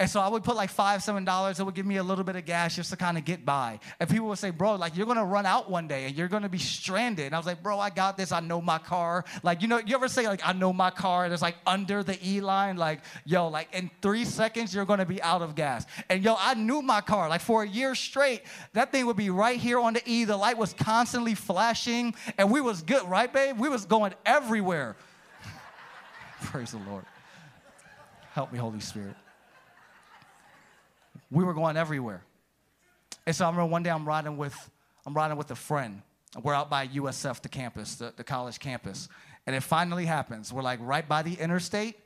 And so I would put like $5, $7. It would give me a little bit of gas just to kind of get by. And people would say, bro, like you're going to run out one day and you're going to be stranded. And I was like, bro, I got this. I know my car. Like, you know, you ever say like, I know my car. And it's like under the E line. Like, yo, like in 3 seconds, you're going to be out of gas. And yo, I knew my car. Like for a year straight, that thing would be right here on the E. The light was constantly flashing and we was good, right, babe? We was going everywhere. Praise the Lord. Help me, Holy Spirit. We were going everywhere. And so I remember one day I'm riding with a friend. We're out by USF, the campus, the college campus. And it finally happens. We're like right by the interstate.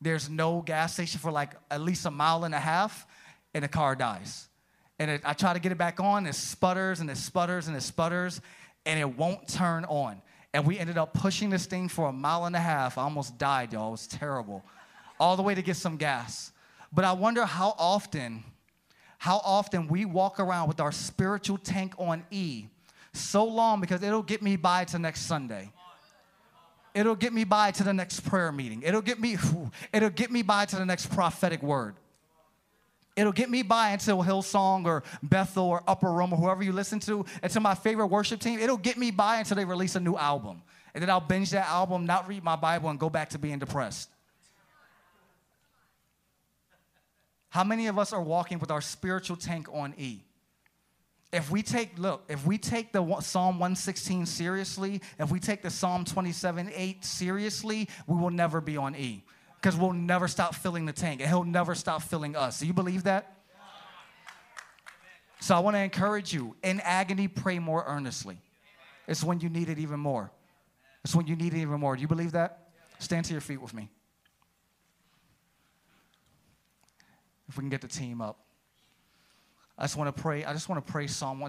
There's no gas station for like at least a mile and a half, and the car dies. And I try to get it back on. It sputters and it sputters and it sputters, and it won't turn on. And we ended up pushing this thing for a mile and a half. I almost died, y'all. It was terrible. All the way to get some gas. But I wonder how often we walk around with our spiritual tank on E so long because it'll get me by to next Sunday. It'll get me by to the next prayer meeting. It'll get me by to the next prophetic word. It'll get me by until Hillsong or Bethel or Upper Room or whoever you listen to, and to my favorite worship team. It'll get me by until they release a new album. And then I'll binge that album, not read my Bible, and go back to being depressed. How many of us are walking with our spiritual tank on E? If we take the Psalm 116 seriously, if we take the Psalm 27:8 seriously, we will never be on E. Because we'll never stop filling the tank, and he'll never stop filling us. Do you believe that? So I want to encourage you, in agony, pray more earnestly. It's when you need it even more. It's when you need it even more. Do you believe that? Stand to your feet with me. If we can get the team up. I just want to pray Psalm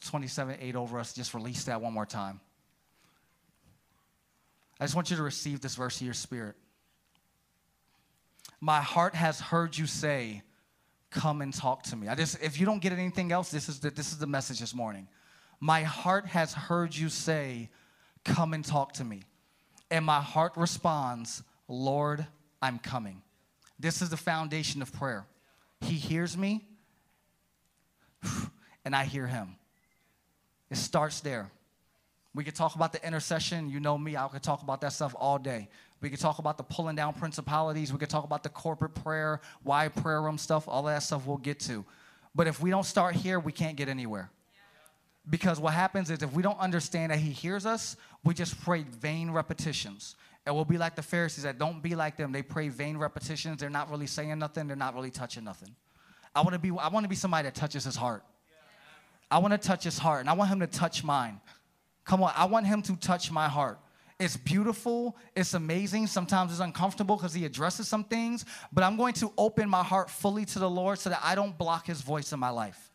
27:8 over us. Just release that one more time. I just want you to receive this verse in your spirit. My heart has heard you say, come and talk to me. If you don't get anything else, this is the message this morning. My heart has heard you say, come and talk to me. And my heart responds, Lord, I'm coming. This is the foundation of prayer. He hears me, and I hear him. It starts there. We could talk about the intercession. You know me. I could talk about that stuff all day. We could talk about the pulling down principalities. We could talk about the corporate prayer, wide prayer room stuff, all that stuff we'll get to. But if we don't start here, we can't get anywhere. Because what happens is if we don't understand that he hears us, we just pray vain repetitions. And we'll be like the Pharisees that don't be like them. They pray vain repetitions. They're not really saying nothing. They're not really touching nothing. I want to be somebody that touches his heart. I want to touch his heart, and I want him to touch mine. Come on, I want him to touch my heart. It's beautiful. It's amazing. Sometimes it's uncomfortable because he addresses some things. But I'm going to open my heart fully to the Lord so that I don't block his voice in my life.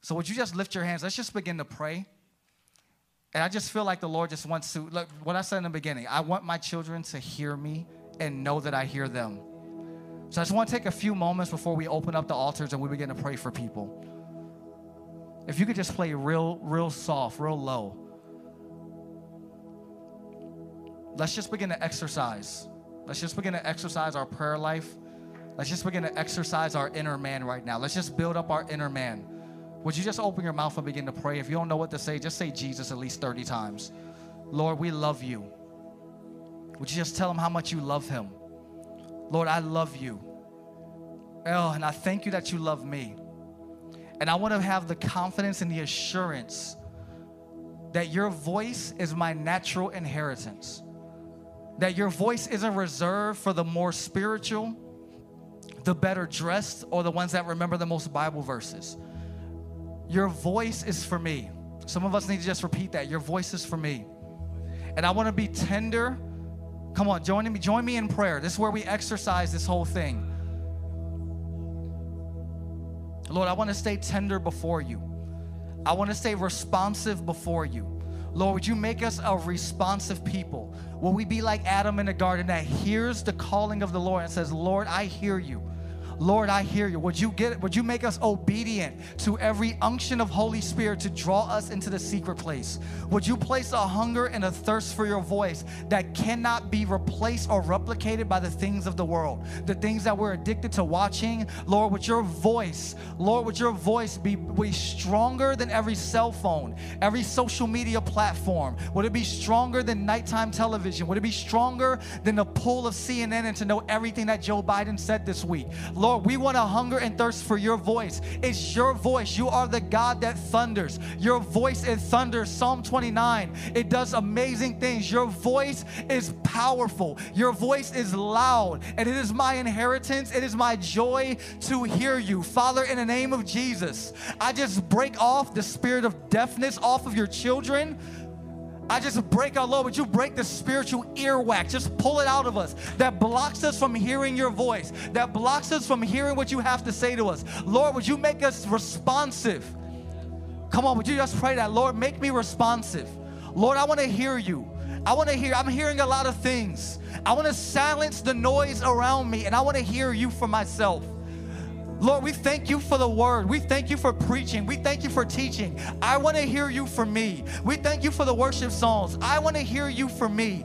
So would you just lift your hands? Let's just begin to pray. And I just feel like the Lord just wants to, look, what I said in the beginning, I want my children to hear me and know that I hear them. So I just want to take a few moments before we open up the altars and we begin to pray for people. If you could just play real soft, real low. Let's just begin to exercise. Let's just begin to exercise our prayer life. Let's just begin to exercise our inner man right now. Let's just build up our inner man. Would you just open your mouth and begin to pray? If you don't know what to say, just say Jesus at least 30 times. Lord, we love you. Would you just tell him how much you love him? Lord, I love you. Oh, and I thank you that you love me. And I want to have the confidence and the assurance that your voice is my natural inheritance. That your voice isn't reserved for the more spiritual, the better dressed, or the ones that remember the most Bible verses. Your voice is for me. Some of us need to just repeat that. Your voice is for me. And I want to be tender. Come on, join me in prayer. This is where we exercise this whole thing. Lord, I want to stay tender before you. I want to stay responsive before you. Lord, would you make us a responsive people? Will we be like Adam in the garden that hears the calling of the Lord and says, Lord, I hear you. Lord, I hear you. Would you make us obedient to every unction of Holy Spirit to draw us into the secret place? Would you place a hunger and a thirst for your voice that cannot be replaced or replicated by the things of the world, the things that we're addicted to watching? Lord, would your voice, be stronger than every cell phone, every social media platform? Would it be stronger than nighttime television? Would it be stronger than the pull of CNN and to know everything that Joe Biden said this week? Lord, we want to hunger and thirst for your voice. It's your voice. You are the God that thunders. Your voice is thunder. Psalm 29, it does amazing things. Your voice is powerful. Your voice is loud, and it is my inheritance. It is my joy to hear you. Father, in the name of Jesus, I just break off the spirit of deafness off of your children. I just break our Lord. Would you break the spiritual earwax? Just pull it out of us that blocks us from hearing your voice, that blocks us from hearing what you have to say to us. Lord, would you make us responsive? Come on, would you just pray that? Lord, make me responsive. Lord, I want to hear you. I'm hearing a lot of things. I want to silence the noise around me, and I want to hear you for myself. Lord, we thank you for the word. We thank you for preaching. We thank you for teaching. I want to hear you for me. We thank you for the worship songs. I want to hear you for me.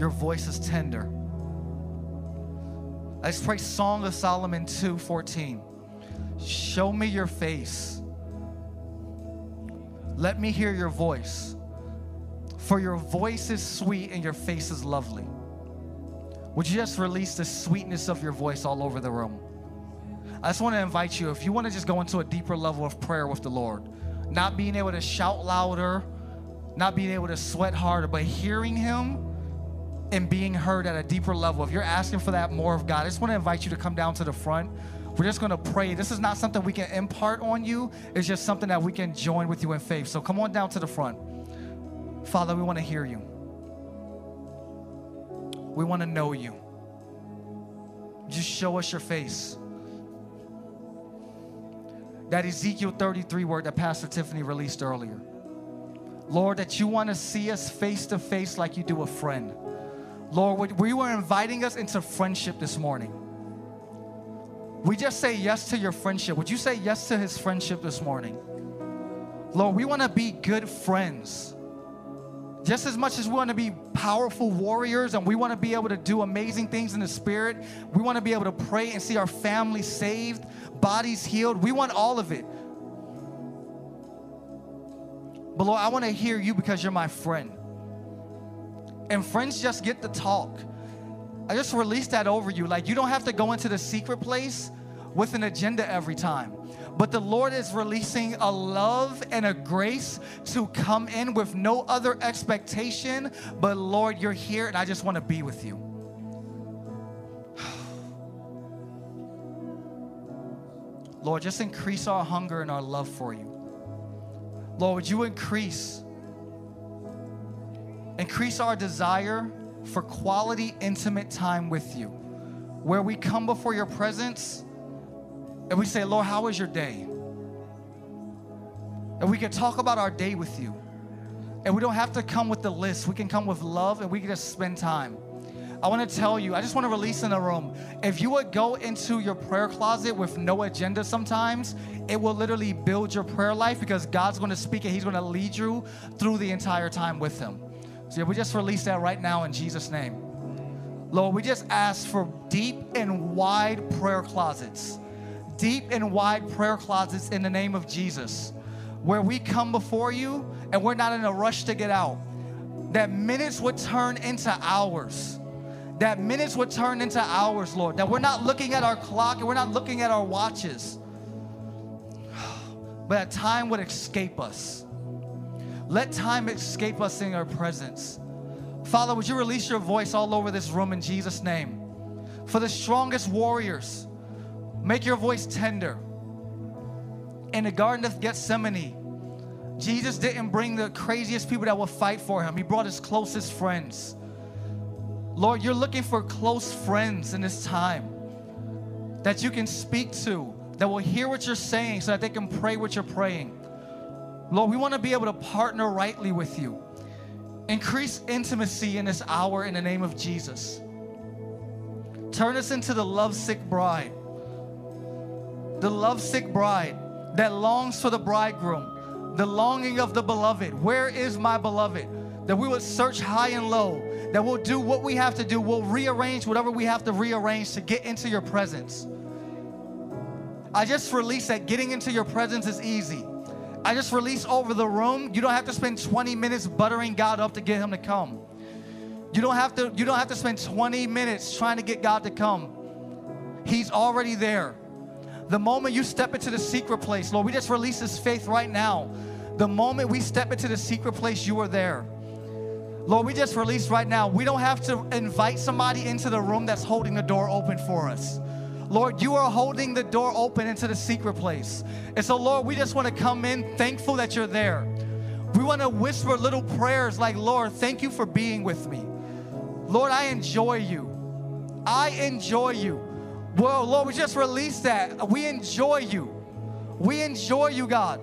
Your voice is tender. Let's pray Song of Solomon 2:14. Show me your face. Let me hear your voice. For your voice is sweet and your face is lovely. Would you just release the sweetness of your voice all over the room? I just want to invite you, if you want to just go into a deeper level of prayer with the Lord, not being able to shout louder, not being able to sweat harder, but hearing Him and being heard at a deeper level. If you're asking for that more of God, I just want to invite you to come down to the front. We're just going to pray. This is not something we can impart on you. It's just something that we can join with you in faith. So come on down to the front. Father, we want to hear you. We want to know you. Just show us your face. That Ezekiel 33 word that Pastor Tiffany released earlier. Lord, that you want to see us face to face like you do a friend. Lord, we were inviting us into friendship this morning. We just say yes to your friendship. Would you say yes to his friendship this morning? Lord, we want to be good friends. Just as much as we want to be powerful warriors and we want to be able to do amazing things in the spirit, we want to be able to pray and see our families saved, bodies healed. We want all of it. But Lord, I want to hear you because you're my friend. And friends just get to talk. I just release that over you. Like, you don't have to go into the secret place with an agenda every time. But the Lord is releasing a love and a grace to come in with no other expectation. But Lord, you're here and I just want to be with you. Lord, just increase our hunger and our love for you. Lord, would you increase our desire for quality, intimate time with you, where we come before your presence and we say, Lord, how was your day? And we can talk about our day with you. And we don't have to come with the list. We can come with love and we can just spend time. I want to tell you, I just want to release in the room, if you would go into your prayer closet with no agenda sometimes, it will literally build your prayer life because God's going to speak and He's going to lead you through the entire time with Him. So we just release that right now in Jesus' name. Lord, we just ask for deep and wide prayer closets. Deep and wide prayer closets in the name of Jesus. Where we come before you and we're not in a rush to get out. That minutes would turn into hours. That minutes would turn into hours, Lord. That we're not looking at our clock and we're not looking at our watches. But that time would escape us. Let time escape us in your presence. Father, would you release your voice all over this room in Jesus' name? For the strongest warriors, make your voice tender. In the Garden of Gethsemane, Jesus didn't bring the craziest people that would fight for him. He brought his closest friends. Lord, you're looking for close friends in this time that you can speak to, that will hear what you're saying so that they can pray what you're praying. Lord, we want to be able to partner rightly with you. Increase intimacy in this hour in the name of Jesus. Turn us into the lovesick bride that longs for the bridegroom, the longing of the beloved. Where is my beloved? That we would search high and low, that we'll do what we have to do, we'll rearrange whatever we have to rearrange to get into your presence. I just release that getting into your presence is easy. I just release over the room. You don't have to spend 20 minutes buttering God up to get him to come. You don't have to spend 20 minutes trying to get God to come. He's already there. The moment you step into the secret place, Lord, we just release this faith right now. The moment we step into the secret place, you are there. Lord, we just release right now. We don't have to invite somebody into the room that's holding the door open for us. Lord, you are holding the door open into the secret place. And so, Lord, we just want to come in thankful that you're there. We want to whisper little prayers like, Lord, thank you for being with me. Lord, I enjoy you. I enjoy you. Well, Lord, we just release that. We enjoy you. We enjoy you, God.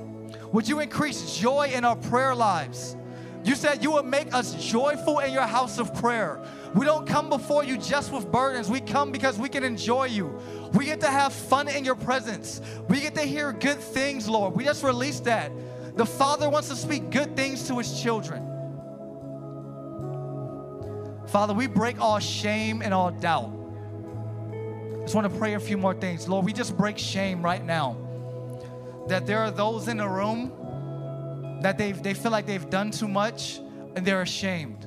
Would you increase joy in our prayer lives? You said you would make us joyful in your house of prayer. We don't come before you just with burdens. We come because we can enjoy you. We get to have fun in your presence. We get to hear good things, Lord. We just release that. The Father wants to speak good things to his children. Father, we break all shame and all doubt. I just want to pray a few more things. Lord, we just break shame right now. That there are those in the room that they feel like they've done too much and they're ashamed.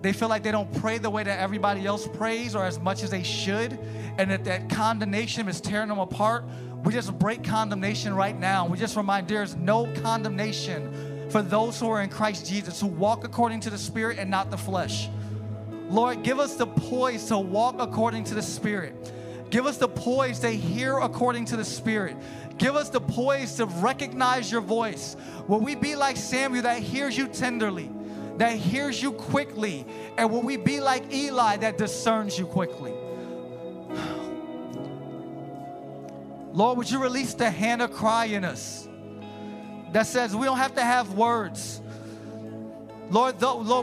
They feel like they don't pray the way that everybody else prays or as much as they should, and that condemnation is tearing them apart. We just break condemnation right now. We just remind there is no condemnation for those who are in Christ Jesus, who walk according to the Spirit and not the flesh. Lord, give us the poise to walk according to the Spirit. Give us the poise to hear according to the Spirit. Give us the poise to recognize your voice. Will we be like Samuel that hears you tenderly, that hears you quickly, and will we be like Eli that discerns you quickly? Lord, would you release the Hannah cry in us that says we don't have to have words. Lord,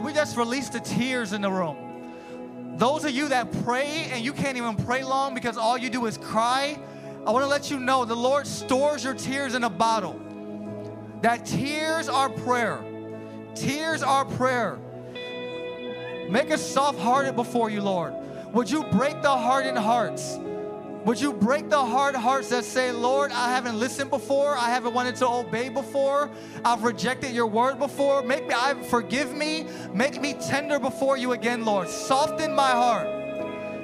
we just release the tears in the room. Those of you that pray and you can't even pray long because all you do is cry, I want to let you know the Lord stores your tears in a bottle. That tears are prayer. Tears are prayer. Make us soft-hearted before you, Lord. Would you break the hardened hearts? Would you break the hard hearts that say, Lord, I haven't listened before. I haven't wanted to obey before. I've rejected your word before. Forgive me. Make me tender before you again, Lord. Soften my heart.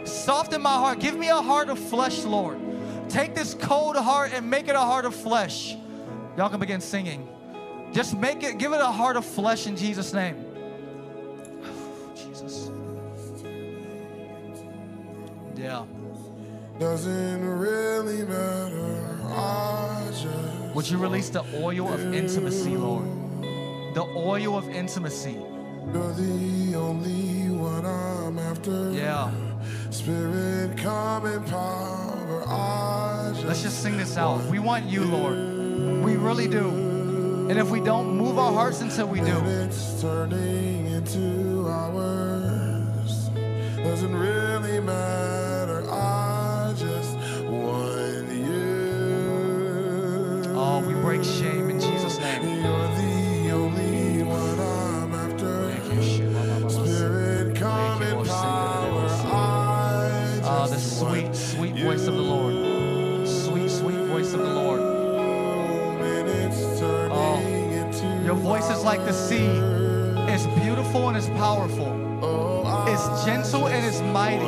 Soften my heart. Give me a heart of flesh, Lord. Take this cold heart and make it a heart of flesh. Y'all can begin singing. Just make it, give it a heart of flesh in Jesus' name. Oh, Jesus. Yeah. Doesn't really matter. Would you release the oil of intimacy, Lord? The oil of intimacy. You're the only one I'm after. Yeah. Spirit, come in power. Let's just sing this out. We want you, Lord. We really do. And if we don't, move our hearts until we do. It's turning into hours. Doesn't really matter. I just want you. Oh, we break shame in Jesus' name. You're the only one I'm after. Thank you, Spirit, come in power. Oh, the sweet, sweet voice of the Lord. Sweet, sweet voice of the Lord. Oh, your voice is like the sea. It's beautiful and it's powerful. It's gentle and it's mighty.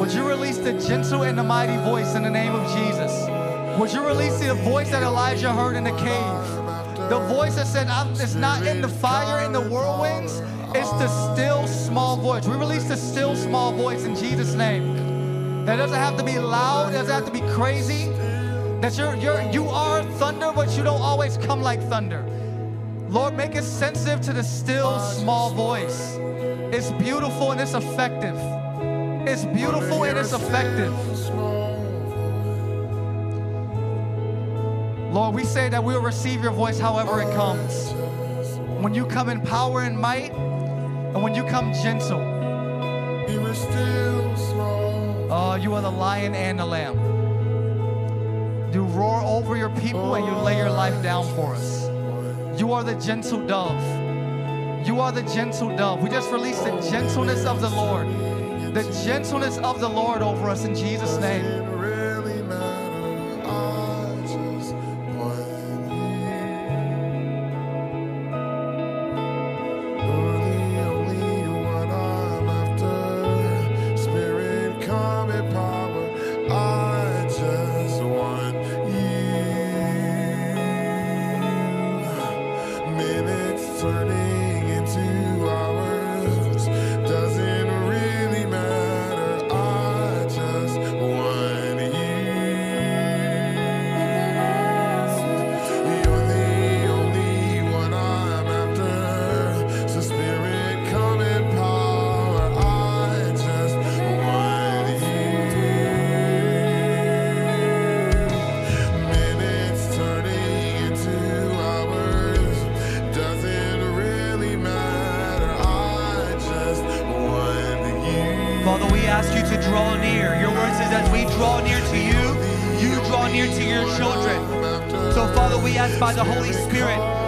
Would you release the gentle and the mighty voice in the name of Jesus? Would you release the voice that Elijah heard in the cave? The voice that said, it's not in the fire and the whirlwinds. It's the still small voice. We release the still small voice in Jesus' name. That doesn't have to be loud, it doesn't have to be crazy. That you are thunder, but you don't always come like thunder. Lord, make us sensitive to the still small voice. It's beautiful and it's effective. It's beautiful and it's effective. Lord, we say that we'll receive your voice however it comes. When you come in power and might, and when you come gentle. Oh, you are the lion and the lamb. You roar over your people and you lay your life down for us. You are the gentle dove. You are the gentle dove. We just release the gentleness of the Lord. The gentleness of the Lord over us in Jesus' name.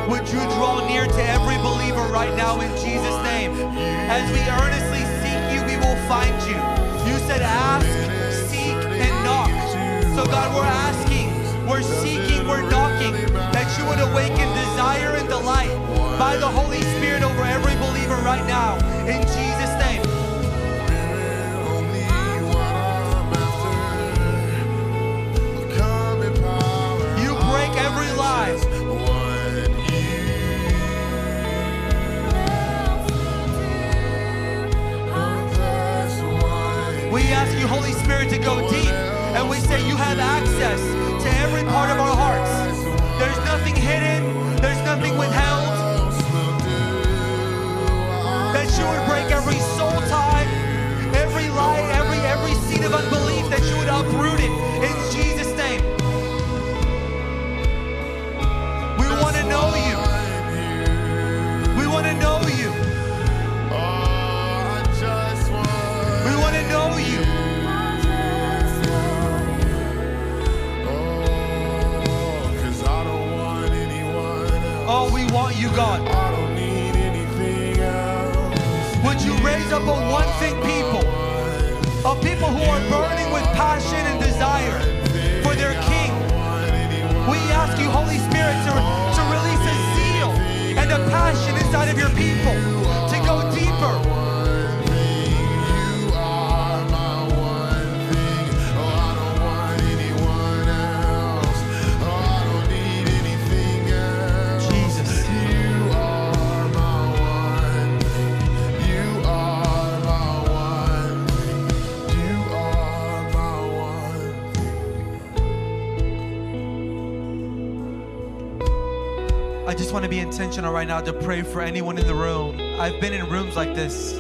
Would you draw near to every believer right now in Jesus' name as we earnestly seek find you. You said ask, seek, and knock. So God, we're asking, we're seeking, we're knocking, that you would awaken desire and delight by the Holy Spirit over every believer right now. In Jesus' name. You break every lie. We ask you, Holy Spirit, to go deep, and we say you have access to every part of our hearts. There's nothing hidden, there's nothing withheld. That you would break every soul tie, every lie, every seed of unbelief, that you would uproot it in Jesus' name. We want to know you. We want to know you. We want to know you. Oh, we want you, God. Would you raise up a one-thing people, a people who are burning with passion and desire for their King? We ask you, Holy Spirit, to release a zeal and a passion inside of your people to go deeper. I just want to be intentional right now to pray for anyone in the room. I've been in rooms like this.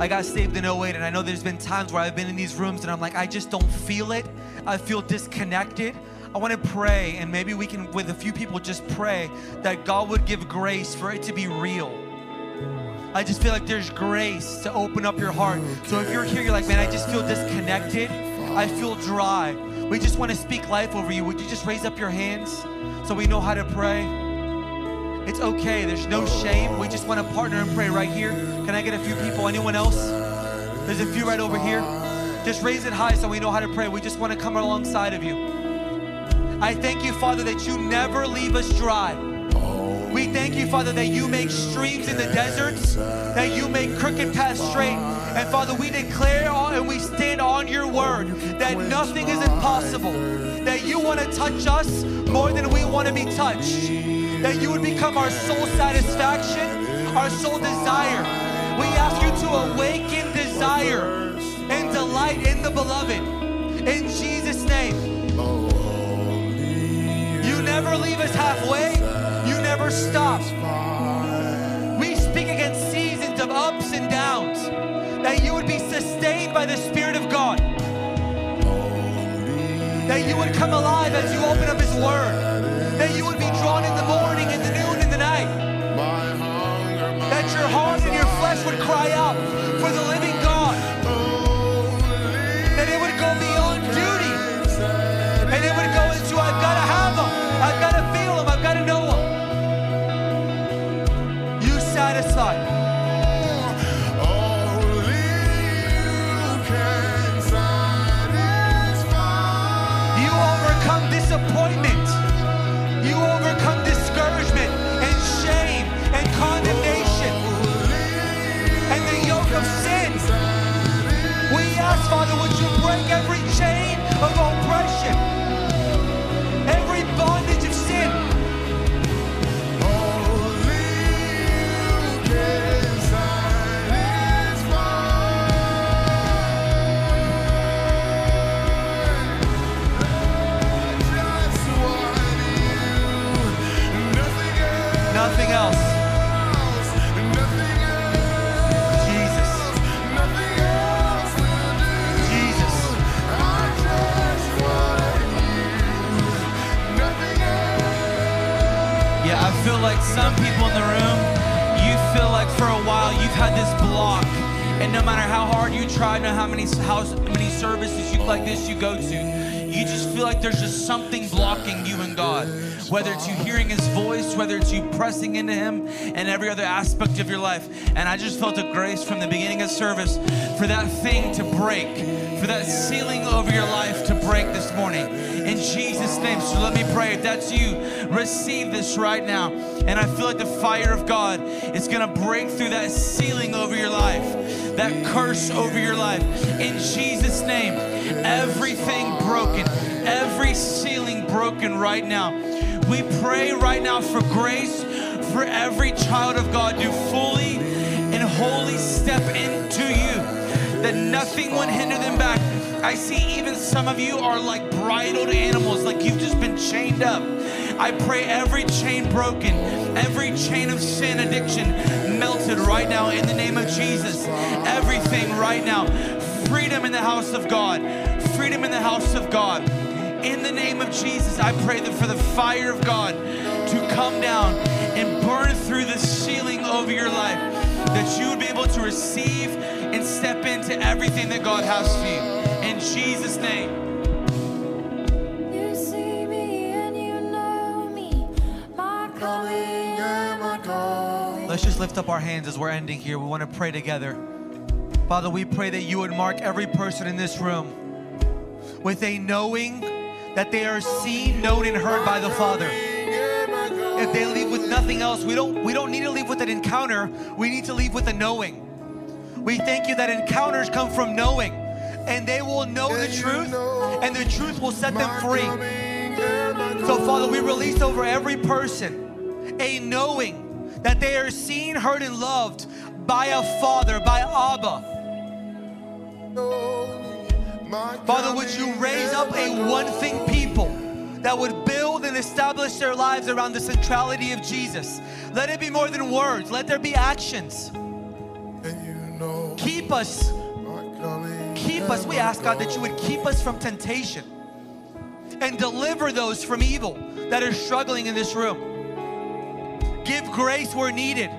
I got saved in 08, and I know there's been times where I've been in these rooms and I'm like, I just don't feel it. I feel disconnected. I want to pray, and maybe we can, with a few people, just pray that God would give grace for it to be real. I just feel like there's grace to open up your heart. So if you're here, you're like, man, I just feel disconnected. I feel dry. We just want to speak life over you. Would you just raise up your hands so we know how to pray? It's okay, there's no shame. We just want to partner and pray right here. Can I get a few people? Anyone else? There's a few right over here. Just raise it high so we know how to pray. We just want to come alongside of you. I thank you, Father, that you never leave us dry. We thank you, Father, that you make streams in the deserts, that you make crooked paths straight. And Father, we declare on and we stand on your word that nothing is impossible, that you want to touch us more than we want to be touched, that you would become our soul satisfaction, our soul desire. We ask you to awaken desire and delight in the beloved. In Jesus' name. You never leave us halfway. You never stop. We speak against seasons of ups and downs, that you would be sustained by the Spirit of God, that you would come alive as you open up His Word, that you would be drawn in the morning, in the noon, in the night, that your heart and your flesh would cry out for the living God, that it would go beyond duty, and it would go into, I've got to have Him, I've got to feel Him, I've got to know Him. You satisfy. You overcome disappointment. You overcome discouragement and shame and condemnation and the yoke of sin. We ask, Father, would you break every chain of oppression, every bondage of sin. Nothing else. Jesus. Jesus. Yeah, I feel like some people in the room, you feel like for a while you've had this block, and no matter how hard you try, no matter how many services you like this you go to, you just feel like there's just something blocking you and God, whether it's you hearing his voice, whether it's you pressing into him and every other aspect of your life. And I just felt a grace from the beginning of service for that thing to break, for that ceiling over your life to break this morning in Jesus' name. So let me pray. If that's you, receive this right now. And I feel like the fire of God is going to break through that ceiling over your life, that curse over your life. In Jesus' name, everything broken, every ceiling broken right now. We pray right now for grace for every child of God to fully and wholly step into you, that nothing would hinder them back. I see even some of you are like bridled animals, like you've just been chained up. I pray every chain broken, every chain of sin, addiction melted right now in the name of Jesus. Everything right now. Freedom in the house of God. Freedom in the house of God. In the name of Jesus, I pray that for the fire of God to come down and burn through the ceiling over your life, that you would be able to receive and step into everything that God has for you. In Jesus' name. Let's just lift up our hands as we're ending here. We want to pray together. Father, we pray that you would mark every person in this room with a knowing that they are seen, known, and heard by the Father. If they leave with nothing else, we don't need to leave with an encounter. We need to leave with a knowing. We thank you that encounters come from knowing, and they will know the truth, and the truth will set them free. So, Father, we release over every person a knowing that they are seen, heard, and loved by a Father, by Abba. Father, would you raise up a one-thing people that would build and establish their lives around the centrality of Jesus? Let it be more than words. Let there be actions. Keep us. Keep us. We ask, God, that you would keep us from temptation and deliver those from evil that are struggling in this room. Give grace where needed.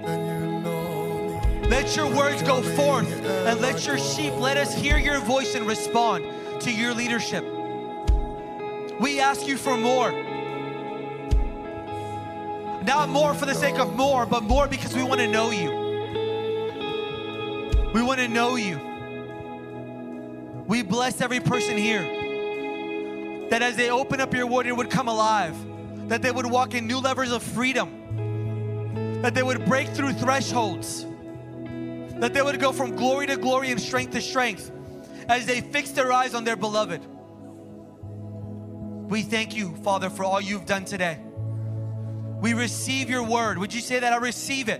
Let your words go forth, and let your sheep, let us hear your voice and respond to your leadership. We ask you for more. Not more for the sake of more, but more because we want to know you. We want to know you. We bless every person here, that as they open up your word, it would come alive, that they would walk in new levels of freedom, that they would break through thresholds, that they would go from glory to glory and strength to strength as they fix their eyes on their beloved. We thank you, Father, for all you've done today. We receive your word. Would you say that? I receive it.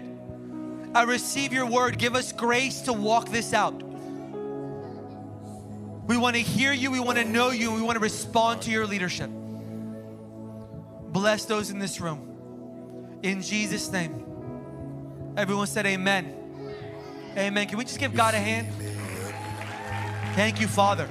I receive your word. Give us grace to walk this out. We want to hear you. We want to know you. We want to respond to your leadership. Bless those in this room. In Jesus' name. Everyone said amen. Amen. Can we just give God a hand? Thank you, Father.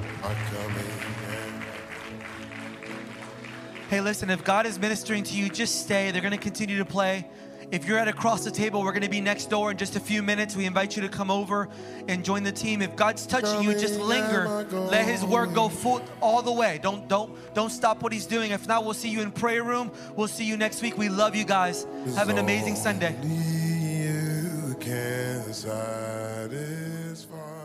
Hey, listen, if God is ministering to you, just stay. They're going to continue to play. If you're at across the table, we're going to be next door in just a few minutes. We invite you to come over and join the team. If God's touching you, just linger. Let his work go full all the way. Don't stop what he's doing. If not, we'll see you in prayer room. We'll see you next week. We love you guys. Have an amazing Sunday. Can't satisfy.